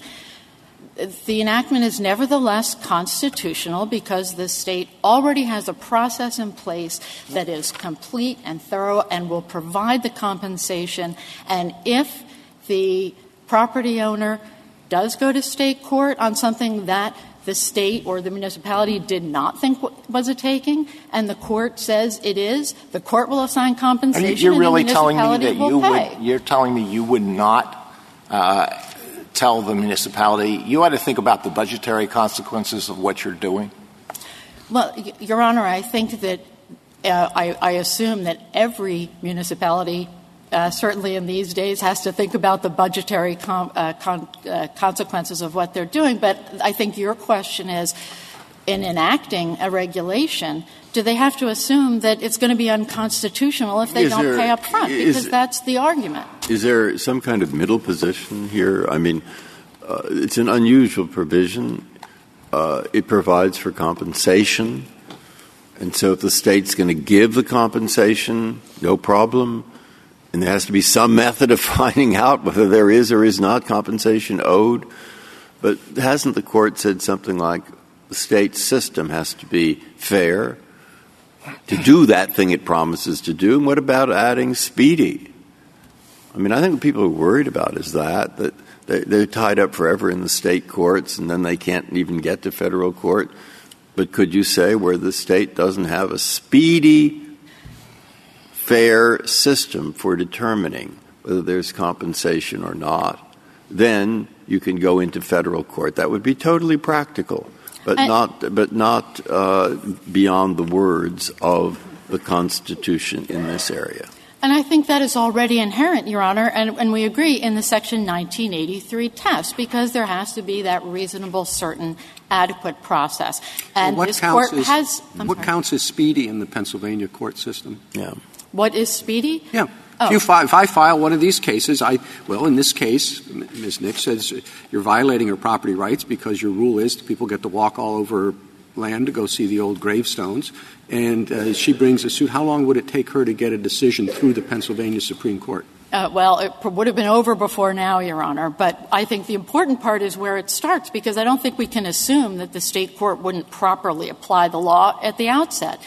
the enactment is nevertheless constitutional because the state already has a process in place that is complete and thorough and will provide the compensation. And if the property owner does go to state court on something that the state or the municipality did not think was a taking, and the court says it is, the court will assign compensation. You're really telling me that you would, you're telling me you would not uh, tell the municipality you ought to think about the budgetary consequences of what you're doing? Well, Your Honor, I think that uh, I, I assume that every municipality, Uh, certainly in these days, has to think about the budgetary com- uh, con- uh, consequences of what they're doing. But I think your question is, in enacting a regulation, do they have to assume that it's going to be unconstitutional if they is don't there, pay up front? Because is, that's the argument. Is there some kind of middle position here? I mean, uh, it's an unusual provision. Uh, it provides for compensation. And so if the state's going to give the compensation, no problem. And there has to be some method of finding out whether there is or is not compensation owed. But hasn't the court said something like the state system has to be fair to do that thing it promises to do? And what about adding speedy? I mean, I think what people are worried about is that, that they're tied up forever in the state courts and then they can't even get to federal court. But could you say where the state doesn't have a speedy, fair system for determining whether there's compensation or not, then you can go into federal court. That would be totally practical, but I, not but not uh, beyond the words of the Constitution in this area. And I think that is already inherent, Your Honor, and, and we agree in the Section nineteen eighty-three test, because there has to be that reasonable, certain, adequate process. And well, what this counts court is, has I'm what sorry. counts as speedy in the Pennsylvania court system? Yeah. What is speedy? Yeah. Oh. If, you fi- if I file one of these cases, I – well, in this case, Miz Nick says you're violating her property rights because your rule is people get to walk all over land to go see the old gravestones. And uh, she brings a suit. How long would it take her to get a decision through the Pennsylvania Supreme Court? Uh, well, it would have been over before now, Your Honor. But I think the important part is where it starts, because I don't think we can assume that the state court wouldn't properly apply the law at the outset.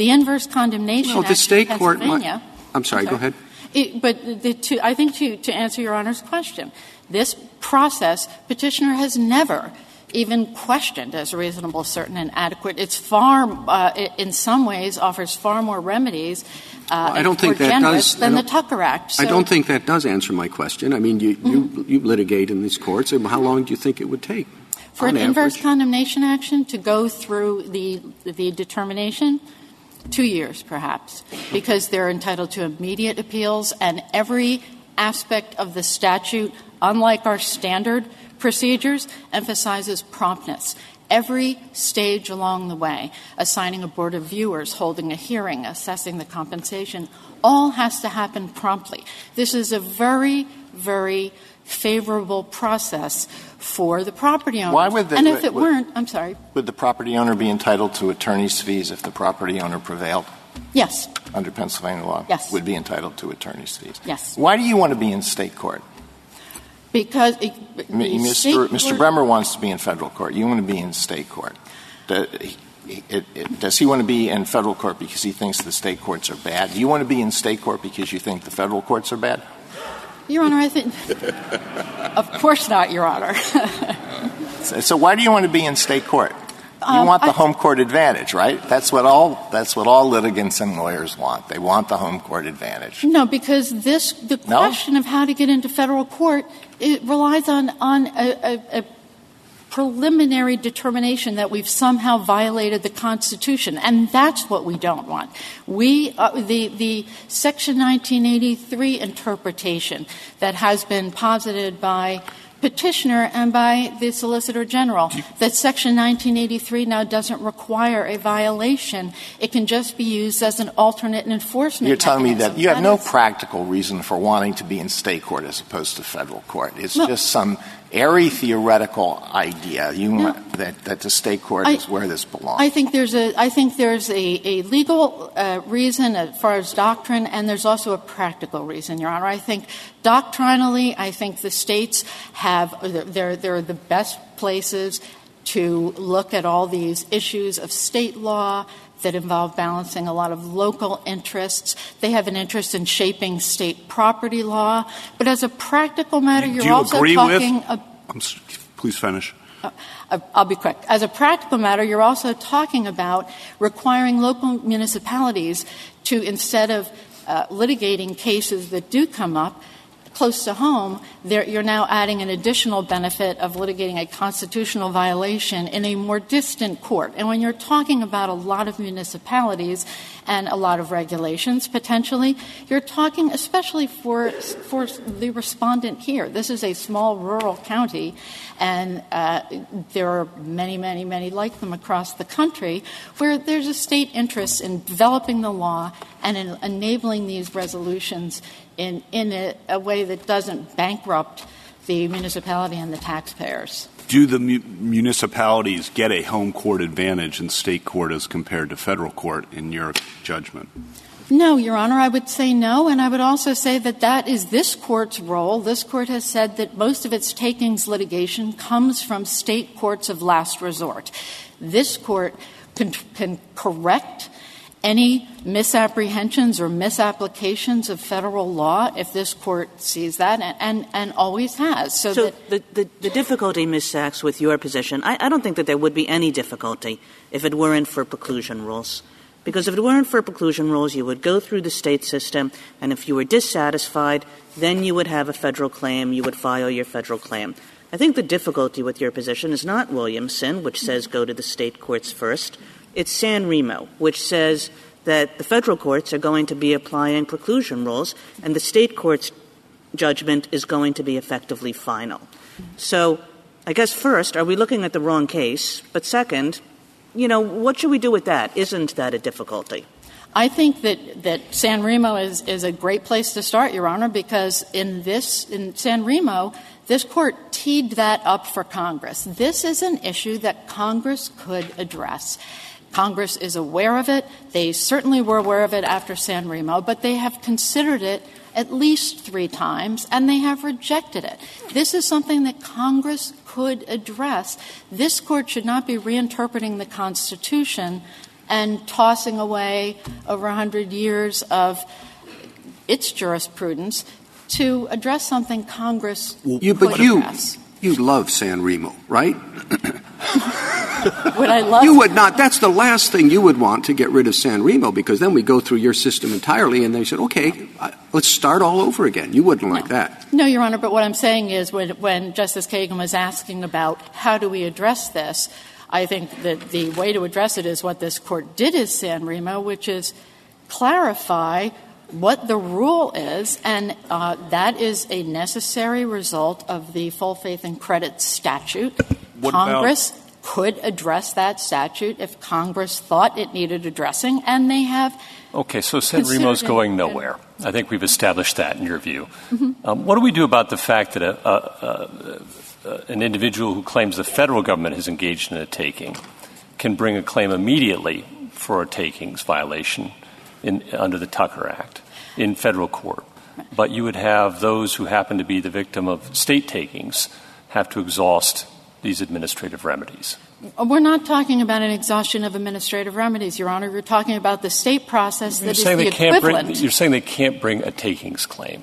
The inverse condemnation no, the action in Pennsylvania. Court, I'm, sorry, I'm sorry, go ahead. It, but the, to, I think to, to answer Your Honor's question, this process, petitioner has never even questioned as reasonable, certain, and adequate. It's far, uh, it, in some ways, offers far more remedies uh, well, I don't think that generous does, than the Tucker Act. So I don't think that does answer my question. I mean, you, mm-hmm. you, you litigate in these courts. How long do you think it would take? For an average? Inverse condemnation action to go through the the determination? Two years, perhaps, because they're entitled to immediate appeals, and every aspect of the statute, unlike our standard procedures, emphasizes promptness. Every stage along the way, assigning a board of viewers, holding a hearing, assessing the compensation, all has to happen promptly. This is a very, very favorable process for the property owner. Why would the, and if it would, weren't, I'm sorry. Would the property owner be entitled to attorney's fees if the property owner prevailed? Yes. Under Pennsylvania law? Yes. Would be entitled to attorney's fees? Yes. Why do you want to be in state court? Because it, Mister Mister Mister Court, Bremer wants to be in federal court. You want to be in state court. The, it, it, it, does he want to be in federal court because he thinks the state courts are bad? Do you want to be in state court because you think the federal courts are bad? Your Honor, I think — of course not, Your Honor. So why do you want to be in state court? Um, you want the I, home court advantage, right? That's what all that's what all litigants and lawyers want. They want the home court advantage. No, because this the no? question of how to get into federal court, it relies on on a, a, a preliminary determination that we've somehow violated the Constitution, and that's what we don't want. We uh, the the Section nineteen eighty-three interpretation that has been posited by Petitioner and by the Solicitor General, that Section nineteen eighty-three now doesn't require a violation. It can just be used as an alternate enforcement You're mechanism. Telling me that you have that no is, practical reason for wanting to be in state court as opposed to federal court. It's no, just some airy theoretical idea you no, m- that, that the state court I, is where this belongs. I think there's a, I think there's a, a legal uh, reason as far as doctrine, and there's also a practical reason, Your Honor. I think doctrinally, I think the states have they're, they're the best places to look at all these issues of state law that involve balancing a lot of local interests. They have an interest in shaping state property law. But as a practical matter, you're you also talking with, ab- I'm sorry, please finish. Uh, I'll be quick. As a practical matter, you're also talking about requiring local municipalities to, instead of uh, litigating cases that do come up close to home, there, you're now adding an additional benefit of litigating a constitutional violation in a more distant court. And when you're talking about a lot of municipalities and a lot of regulations, potentially, you're talking, especially for for the respondent here, this is a small rural county, and uh, there are many, many, many like them across the country, where there's a state interest in developing the law and in enabling these resolutions in, in a, a way that doesn't bankrupt the municipality and the taxpayers. Do the mu- municipalities get a home court advantage in state court as compared to federal court, in your judgment? No, Your Honor, I would say no, and I would also say that that is this court's role. This court has said that most of its takings litigation comes from state courts of last resort. This court can, can correct any misapprehensions or misapplications of federal law, if this court sees that, and, and, and always has. So, so that the, the, the difficulty, Miz Sachs, with your position, I, I don't think that there would be any difficulty if it weren't for preclusion rules. Because if it weren't for preclusion rules, you would go through the state system, and if you were dissatisfied, then you would have a federal claim, you would file your federal claim. I think the difficulty with your position is not Williamson, which says go to the state courts first. It's San Remo, which says that the federal courts are going to be applying preclusion rules, and the state court's judgment is going to be effectively final. So I guess first, are we looking at the wrong case? But second, you know, what should we do with that? Isn't that a difficulty? I think that, that San Remo is, is a great place to start, Your Honor, because in this, in San Remo, this court teed that up for Congress. This is an issue that Congress could address. Congress is aware of it. They certainly were aware of it after San Remo, but they have considered it at least three times, and they have rejected it. This is something that Congress could address. This court should not be reinterpreting the Constitution and tossing away over one hundred years of its jurisprudence to address something Congress well, you, could but address. You, you love San Remo, right? Would I love you would not. That's the last thing you would want, to get rid of San Remo, because then we go through your system entirely, and they said, okay, let's start all over again. You wouldn't no. like that. No, Your Honor, but what I'm saying is when, when Justice Kagan was asking about how do we address this, I think that the way to address it is what this court did is San Remo, which is clarify what the rule is, and uh, that is a necessary result of the full faith and credit statute. What Congress about- could address that statute if Congress thought it needed addressing, and they have Okay, so San Remo's going nowhere. I think we've established that in your view. Mm-hmm. Um, what do we do about the fact that a, a, a, a, an individual who claims the federal government has engaged in a taking can bring a claim immediately for a takings violation in, under the Tucker Act in federal court? But you would have those who happen to be the victim of state takings have to exhaust these administrative remedies. We're not talking about an exhaustion of administrative remedies, Your Honor. We're talking about the state process that you're is the they equivalent. Can't bring, you're saying they can't bring a takings claim.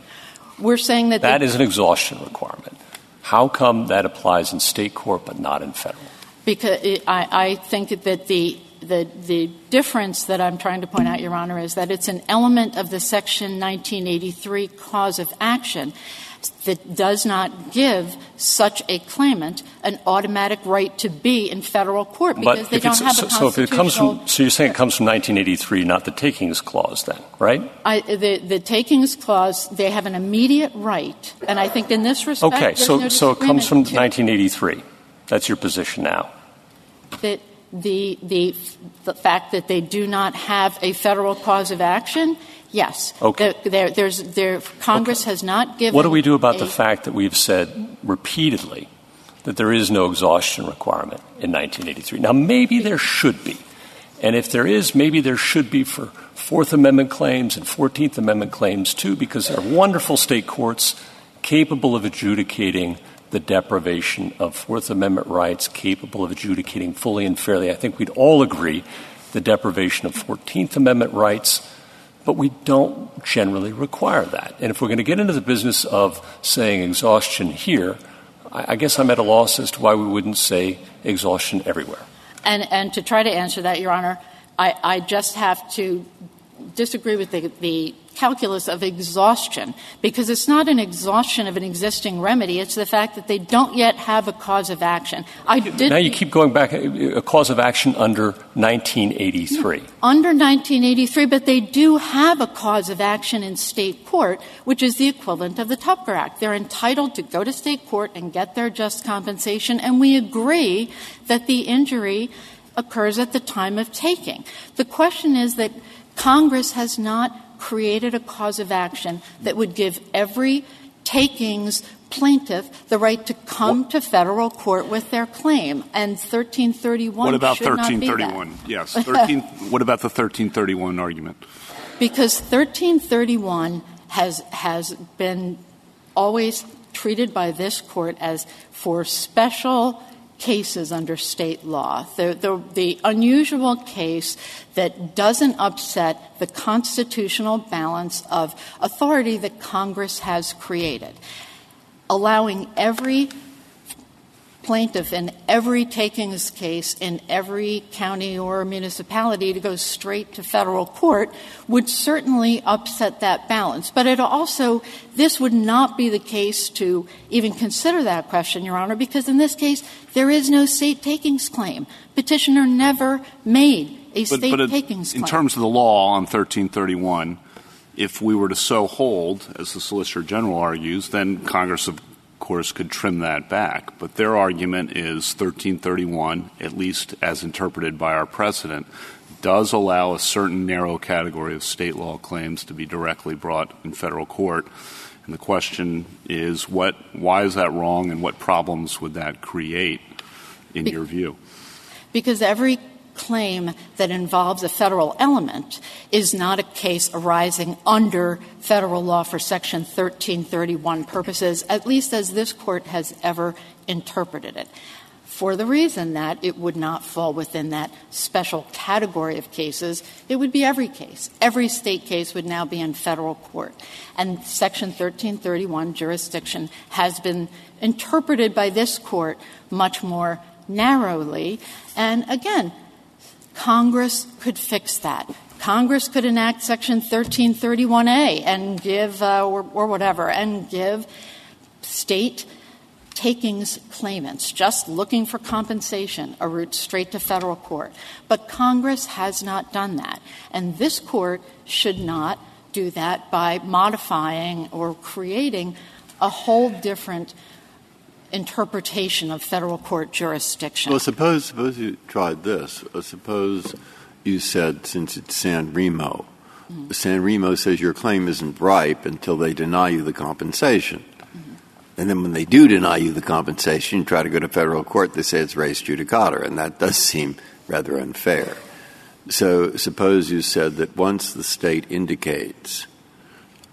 We're saying that That they, is an exhaustion requirement. How come that applies in state court but not in federal? because it, I, I think that the The, the difference that I'm trying to point out, Your Honor, is that it's an element of the Section nineteen eighty-three cause of action that does not give such a claimant an automatic right to be in federal court because but they don't have so, a constitutional... So, if it comes from, so you're saying it comes from nineteen eighty-three, not the Takings Clause then, right? I, the, the Takings Clause, they have an immediate right, and I think in this respect... Okay, so, no so it comes from nineteen eighty-three. That's your position now. That... The, the the fact that they do not have a federal cause of action, yes. Okay. There, there, there's, there, Congress okay. has not given... What do we do about a, the fact that we've said repeatedly that there is no exhaustion requirement in nineteen eighty-three? Now, maybe there should be. And if there is, maybe there should be for Fourth Amendment claims and fourteenth Amendment claims, too, because there are wonderful state courts capable of adjudicating the deprivation of Fourth Amendment rights, capable of adjudicating fully and fairly. I think we'd all agree the deprivation of fourteenth Amendment rights, but we don't generally require that. And if we're going to get into the business of saying exhaustion here, I guess I'm at a loss as to why we wouldn't say exhaustion everywhere. And, and to try to answer that, Your Honor, I, I just have to disagree with the, the calculus of exhaustion, because it's not an exhaustion of an existing remedy. It's the fact that they don't yet have a cause of action. I did now you keep going back, a cause of action under nineteen eighty-three. Under nineteen eighty-three, but they do have a cause of action in state court, which is the equivalent of the Tucker Act. They're entitled to go to state court and get their just compensation, and we agree that the injury occurs at the time of taking. The question is that Congress has not created a cause of action that would give every takings plaintiff the right to come what? to federal court with their claim. And thirteen thirty-one What about thirteen thirty-one? Yes. thirteen What about the thirteen thirty-one argument? Because thirteen thirty-one has has been always treated by this court as for special cases under state law, the, the, the unusual case that doesn't upset the constitutional balance of authority that Congress has created. Allowing every plaintiff in every takings case in every county or municipality to go straight to federal court would certainly upset that balance. But it also, this would not be the case to even consider that question, Your Honor, because in this case, there is no state takings claim. Petitioner never made a but, state but takings in claim. In terms of the law on thirteen thirty-one, if we were to so hold, as the Solicitor General argues, then Congress of course, could trim that back. But their argument is thirteen thirty-one, at least as interpreted by our precedent, does allow a certain narrow category of state law claims to be directly brought in federal court. And the question is, what, why is that wrong and what problems would that create in Be- your view? Because every claim that involves a federal element is not a case arising under federal law for Section thirteen thirty-one purposes, at least as this Court has ever interpreted it, for the reason that it would not fall within that special category of cases. It would be every case. Every state case would now be in federal court. And Section thirteen thirty-one jurisdiction has been interpreted by this Court much more narrowly. And again, Congress could fix that. Congress could enact Section thirteen thirty-one A and give, uh, or, or whatever, and give state takings claimants just looking for compensation a route straight to federal court. But Congress has not done that. And this Court should not do that by modifying or creating a whole different interpretation of federal court jurisdiction. Well, suppose suppose you tried this. Suppose you said, since it's San Remo, mm-hmm. San Remo says your claim isn't ripe until they deny you the compensation. Mm-hmm. And then when they do deny you the compensation, you try to go to federal court, they say it's res judicata, and that does seem rather unfair. So suppose you said that once the state indicates,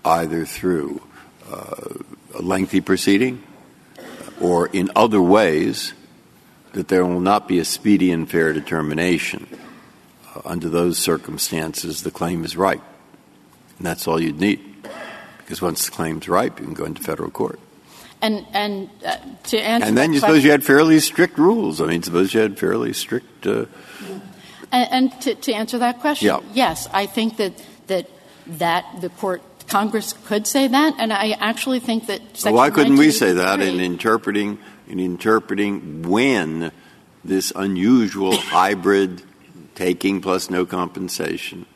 either through uh, a lengthy proceeding or in other ways, that there will not be a speedy and fair determination. Uh, under those circumstances, the claim is ripe. And that's all you'd need. Because once the claim's ripe, you can go into federal court. And and uh, to answer, and then you suppose you had fairly strict rules. I mean, suppose you had fairly strict. Uh, and and to, to answer that question, yeah. yes, I think that that that the court Congress could say that, and I actually think that. Section Why couldn't we say that in interpreting in interpreting when this unusual hybrid taking plus no compensation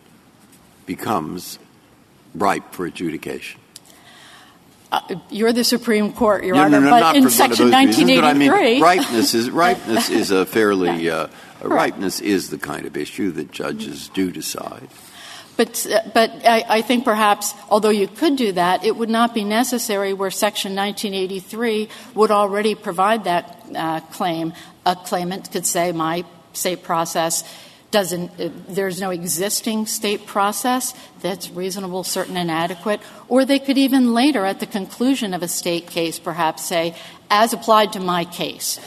becomes ripe for adjudication? Uh, you're the Supreme Court, Your no, Honor, no, no, but in Section nineteen eighty-three, I mean, ripeness is ripeness is a fairly yeah. uh, a ripeness is the kind of issue that judges do decide. But uh, but I, I think perhaps, although you could do that, it would not be necessary where Section nineteen eighty-three would already provide that uh, claim. A claimant could say, "My state process doesn't. Uh, there's no existing state process that's reasonable, certain, and adequate." Or they could even later, at the conclusion of a state case, perhaps say, as applied to my case,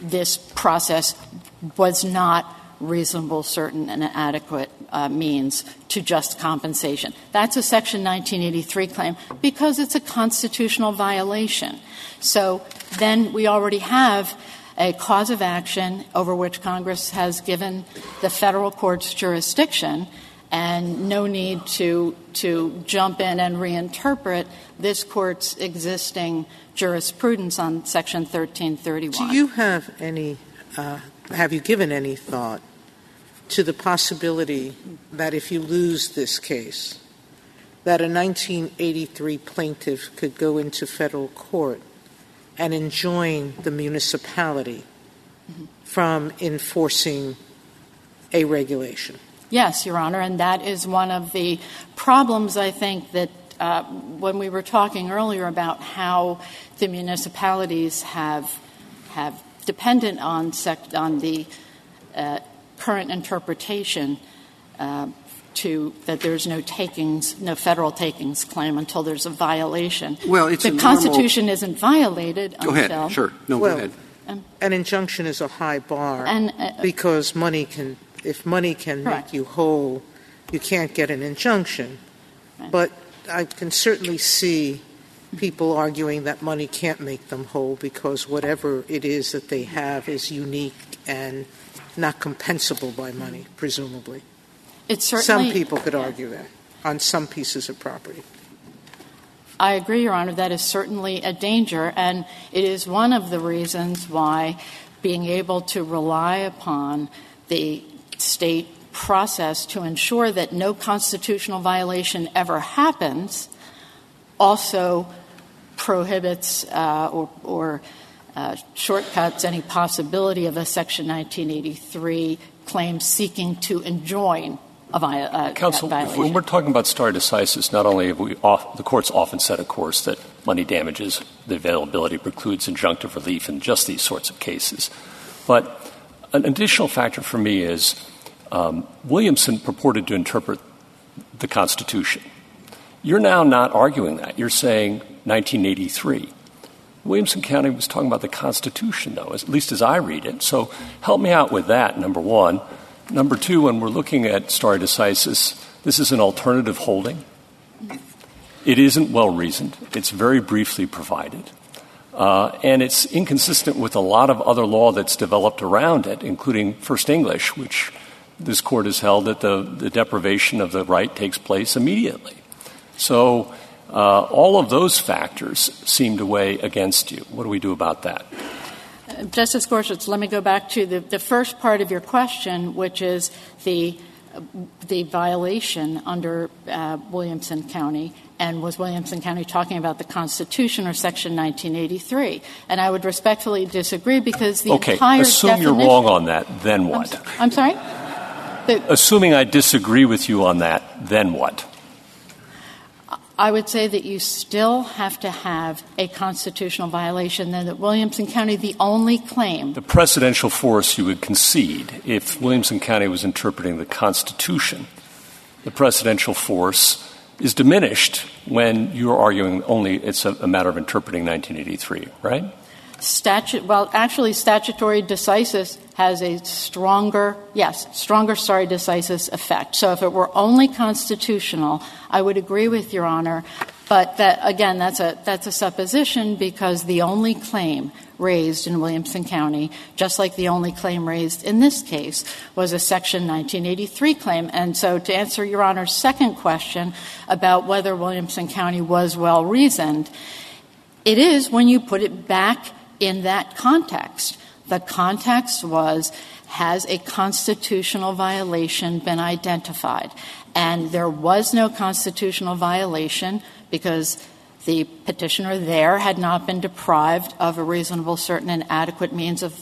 this process was not reasonable, certain, and adequate uh, means to just compensation. That's a Section nineteen eighty-three claim because it's a constitutional violation. So then we already have a cause of action over which Congress has given the federal court's jurisdiction, and no need to to jump in and reinterpret this court's existing jurisprudence on Section thirteen thirty-one. Do you have any uh, have you given any thought to the possibility that if you lose this case, that a nineteen eighty-three plaintiff could go into federal court and enjoin the municipality from enforcing a regulation? Yes, Your Honor, and that is one of the problems, I think, that uh, when we were talking earlier about how the municipalities have have dependent on sec- on the uh, current interpretation uh, to that there's no takings, no federal takings claim until there's a violation. Well, it's the a Constitution normal... isn't violated go until. Go ahead. Sure. No. Well, go ahead. Um, an injunction is a high bar, and, uh, because money can. If money can Correct. Make you whole, you can't get an injunction. Right. But I can certainly see people arguing that money can't make them whole because whatever it is that they have is unique and not compensable by money, presumably. It's certainly, some people could argue that on some pieces of property. I agree, Your Honor. That is certainly a danger, and it is one of the reasons why being able to rely upon the state process to ensure that no constitutional violation ever happens also prohibits uh, or, or uh, shortcuts any possibility of a Section nineteen eighty-three claim seeking to enjoin a, vi- uh, Counsel, a violation. Counsel, when we're talking about stare decisis, not only have we off, the court's often said, of course, that money damages, the availability precludes injunctive relief in just these sorts of cases. But an additional factor for me is um, Williamson purported to interpret the Constitution. You're now not arguing that. You're saying nineteen eighty-three. Williamson County was talking about the Constitution, though, at least as I read it. So help me out with that, number one. Number two, when we're looking at stare decisis, this is an alternative holding. It isn't well-reasoned. It's very briefly provided. Uh, and it's inconsistent with a lot of other law that's developed around it, including First English, which this court has held that the, the deprivation of the right takes place immediately. So uh, all of those factors seem to weigh against you. What do we do about that? Uh, Justice Gorsuch, let me go back to the, the first part of your question, which is the uh, the violation under uh, Williamson County. And was Williamson County talking about the Constitution or Section nineteen eighty-three? And I would respectfully disagree because the okay, entire definition... Okay, assume you're wrong on that, then what? I'm, so, I'm sorry? The, Assuming I disagree with you on that, then what? I would say that you still have to have a constitutional violation, and that Williamson County, the only claim... The precedential force you would concede if Williamson County was interpreting the Constitution, the precedential force... is diminished when you're arguing only it's a, a matter of interpreting nineteen eighty-three, right? Statu- well, actually, statutory decisis has a stronger, yes, stronger stare decisis effect. So if it were only constitutional, I would agree with Your Honor But that, again, that's a that's a supposition, because the only claim raised in Williamson County, just like the only claim raised in this case, was a Section nineteen eighty-three claim. And so to answer Your Honor's second question about whether Williamson County was well-reasoned, it is when you put it back in that context. The context was, has a constitutional violation been identified? And there was no constitutional violation because the petitioner there had not been deprived of a reasonable, certain, and adequate means of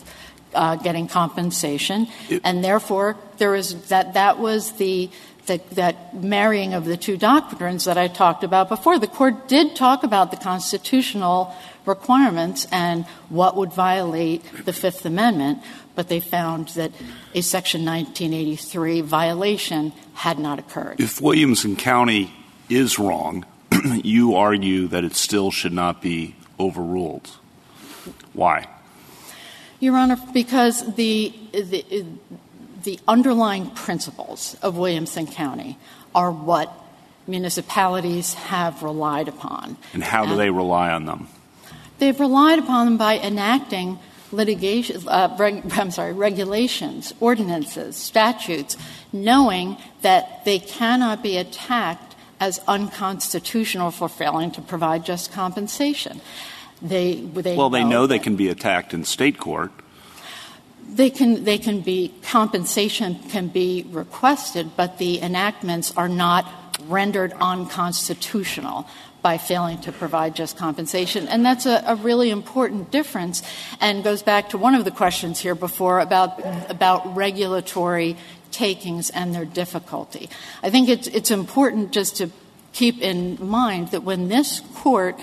uh, getting compensation. It, and therefore, there is that, that was the, the that marrying of the two doctrines that I talked about before. The Court did talk about the constitutional requirements and what would violate the Fifth Amendment, but they found that a Section nineteen eighty-three violation had not occurred. If Williamson County is wrong, you argue that it still should not be overruled. Why? Your Honor, because the the, the underlying principles of Williamson County are what municipalities have relied upon. And how do and they rely on them? They've relied upon them by enacting litigation, uh, reg, I'm sorry, regulations, ordinances, statutes, knowing that they cannot be attacked as unconstitutional for failing to provide just compensation. They, they well, they know, know they can be attacked in state court. They can, they can be, compensation can be requested, but the enactments are not rendered unconstitutional by failing to provide just compensation. And that's a, a really important difference, and goes back to one of the questions here before about, about regulatory takings and their difficulty. I think it's, it's important just to keep in mind that when this Court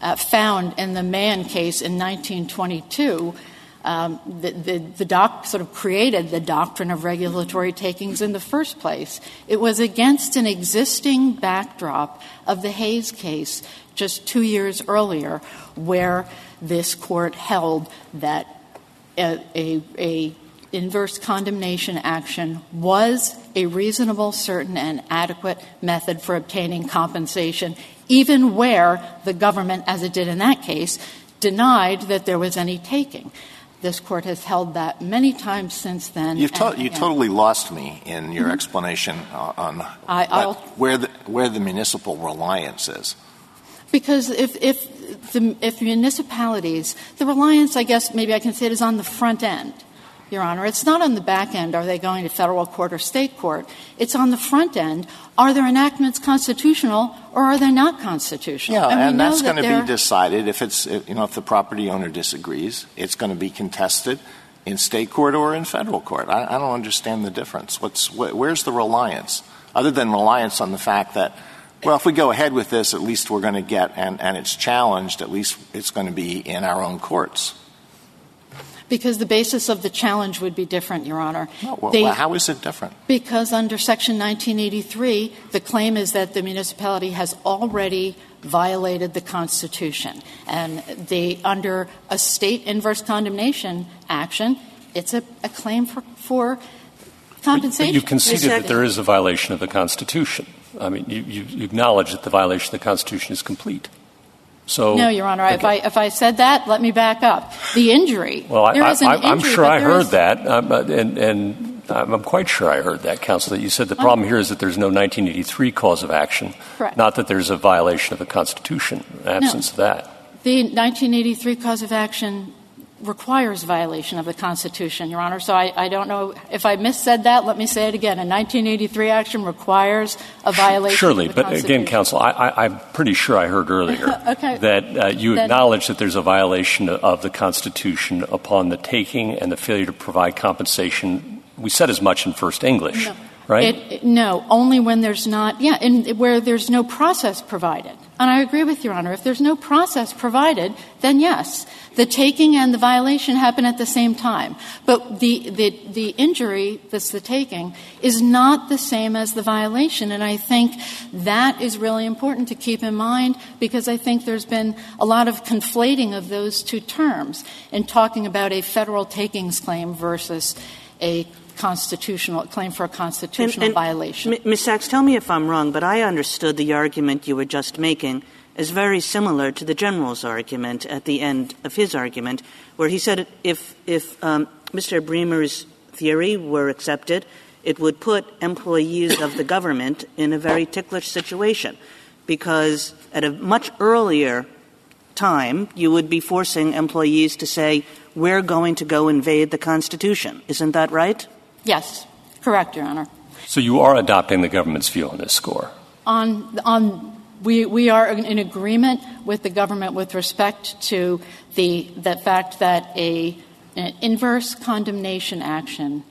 uh, found in the Mahon case in nineteen twenty-two, um, the, the, the doc sort of created the doctrine of regulatory takings in the first place. It was against an existing backdrop of the Hayes case just two years earlier, where this Court held that a, a, a inverse condemnation action was a reasonable, certain, and adequate method for obtaining compensation, even where the government, as it did in that case, denied that there was any taking. This Court has held that many times since then. You've to- you totally lost me in your mm-hmm. explanation on I, what, where, the, where the municipal reliance is. Because if, if, the, if municipalities – the reliance, I guess, maybe I can say it is on the front end. Your Honor, it's not on the back end, are they going to federal court or state court? It's on the front end, are their enactments constitutional or are they not constitutional? Yeah, and, and that's that going to be decided if it's, you know, if the property owner disagrees, it's going to be contested in state court or in federal court. I, I don't understand the difference. What's, wh- where's the reliance? Other than reliance on the fact that, well, if we go ahead with this, at least we're going to get, and, and it's challenged, at least it's going to be in our own courts. Because the basis of the challenge would be different, Your Honor. No, well, they, how is it different? Because under Section nineteen eighty-three, the claim is that the municipality has already violated the Constitution. And they, under a state inverse condemnation action, it's a, a claim for, for compensation. But you conceded that there is a violation of the Constitution. I mean, you, you acknowledge that the violation of the Constitution is complete. So, no, Your Honor, okay. if, I, if I said that, let me back up. The injury. Well, I, there is an I, I, I'm injury, sure I heard is... that, um, and, and I'm quite sure I heard that, counsel, that you said the problem okay. here is that there's no nineteen eighty-three cause of action, correct. Not that there's a violation of the Constitution, absence no. of that. The nineteen eighty-three cause of action requires violation of the Constitution, Your Honor. So I, I don't know if I missaid that. Let me say it again. A nineteen eighty-three action requires a violation Surely, of the Constitution. Surely. But again, counsel, I, I, I'm pretty sure I heard earlier okay. that uh, you then, acknowledge that there's a violation of the Constitution upon the taking and the failure to provide compensation. We said as much in First English, no. right? It, it, no, only when there's not, yeah, in, where there's no process provided. And I agree with Your Honor. If there's no process provided, then yes, the taking and the violation happen at the same time. But the, the, the injury, that's the taking, is not the same as the violation. And I think that is really important to keep in mind, because I think there's been a lot of conflating of those two terms in talking about a federal takings claim versus a constitutional a claim for a constitutional and, and violation. Miz Sachs, tell me if I'm wrong, but I understood the argument you were just making is very similar to the general's argument at the end of his argument, where he said if, if um, Mister Bremer's theory were accepted, it would put employees of the government in a very ticklish situation, because at a much earlier time, you would be forcing employees to say, we're going to go invade the Constitution. Isn't that right? Yes. Correct, Your Honor. So you are adopting the government's view on this score? On on. We, we are in agreement with the government with respect to the, the fact that a, an inverse condemnation action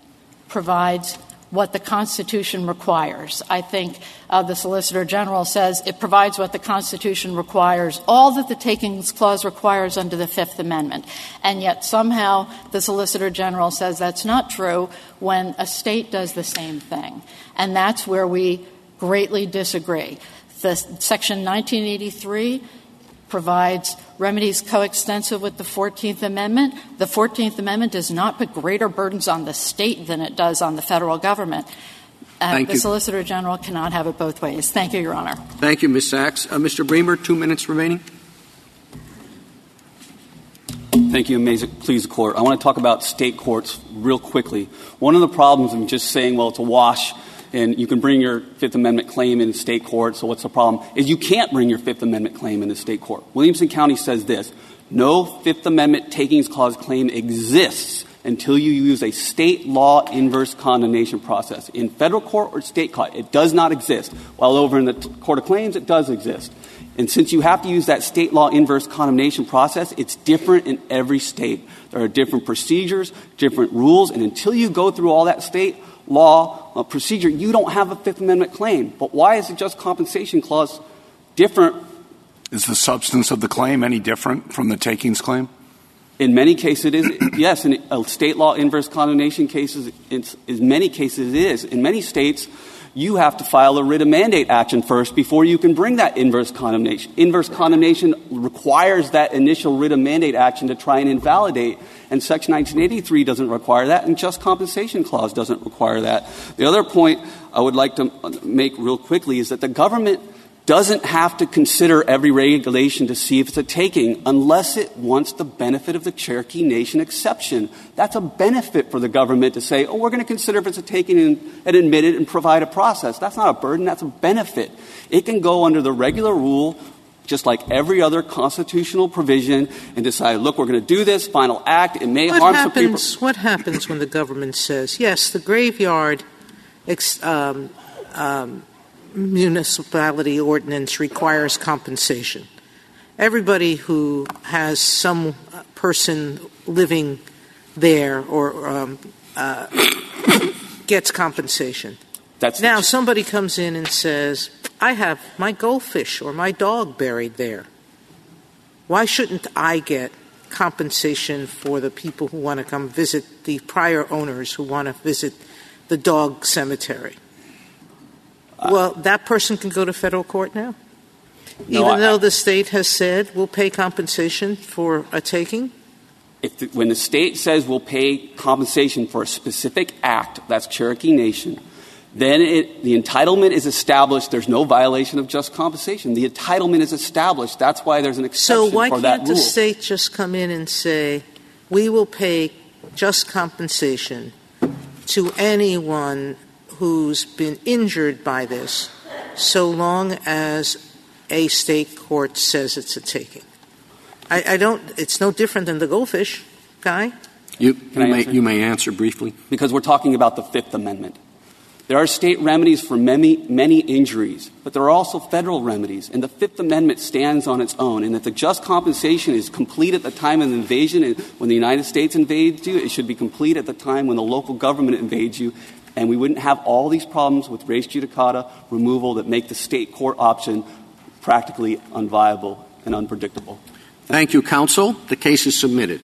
provides what the Constitution requires. I think uh, the Solicitor General says it provides what the Constitution requires, all that the Takings Clause requires under the Fifth Amendment. And yet somehow the Solicitor General says that's not true when a state does the same thing. And that's where we greatly disagree. The Section nineteen eighty-three provides remedies coextensive with the fourteenth Amendment. The fourteenth Amendment does not put greater burdens on the state than it does on the federal government. Uh, the you. Solicitor General cannot have it both ways. Thank you, Your Honor. Thank you, Miz Sachs. Uh, Mister Bremer, two minutes remaining. Thank you, May it please the Court. I want to talk about state courts real quickly. One of the problems in just saying, well, it's a wash, and you can bring your Fifth Amendment claim in state court, so what's the problem? Is you can't bring your Fifth Amendment claim in the state court. Williamson County says this: no Fifth Amendment takings clause claim exists until you use a state law inverse condemnation process. In federal court or state court, it does not exist. While over in the t- court of claims, it does exist. And since you have to use that state law inverse condemnation process, it's different in every state. There are different procedures, different rules, and until you go through all that state law uh, procedure, you don't have a Fifth Amendment claim. But why is the Just Compensation Clause different? Is the substance of the claim any different from the takings claim? In many cases it is, yes. In a state law inverse condemnation cases, it's, in many cases it is. In many states, you have to file a writ of mandate action first before you can bring that inverse condemnation. Inverse condemnation requires that initial writ of mandate action to try and invalidate, and Section nineteen eighty-three doesn't require that, and Just Compensation Clause doesn't require that. The other point I would like to make real quickly is that the government doesn't have to consider every regulation to see if it's a taking unless it wants the benefit of the Cherokee Nation exception. That's a benefit for the government to say, oh, we're going to consider if it's a taking and, and admit it and provide a process. That's not a burden. That's a benefit. It can go under the regular rule just like every other constitutional provision and decide, look, we're going to do this, final act. It may what harm happens, some people. What happens when the government says, yes, the graveyard ex- um, um, municipality ordinance requires compensation. Everybody who has some person living there or um, uh, gets compensation. That's now the- somebody comes in and says, I have my goldfish or my dog buried there. Why shouldn't I get compensation for the people who want to come visit, the prior owners who want to visit the dog cemetery? Well, that person can go to federal court now, no, even though I, the state has said we'll pay compensation for a taking? If the, when the state says we'll pay compensation for a specific act, that's Cherokee Nation, then it, the entitlement is established. There's no violation of just compensation. The entitlement is established. That's why there's an exception for that rule. So why can't the state just come in and say, we will pay just compensation to anyone who's been injured by this, so long as a state court says it's a taking? I, I don't – it's no different than the goldfish guy. You, Can you, may, you may answer briefly. Because we're talking about the Fifth Amendment. There are state remedies for many, many injuries, but there are also federal remedies, and the Fifth Amendment stands on its own. And if the just compensation is complete at the time of invasion, and when the United States invades you, it should be complete at the time when the local government invades you. And we wouldn't have all these problems with res judicata removal that make the state court option practically unviable and unpredictable. Thank you, counsel. The case is submitted.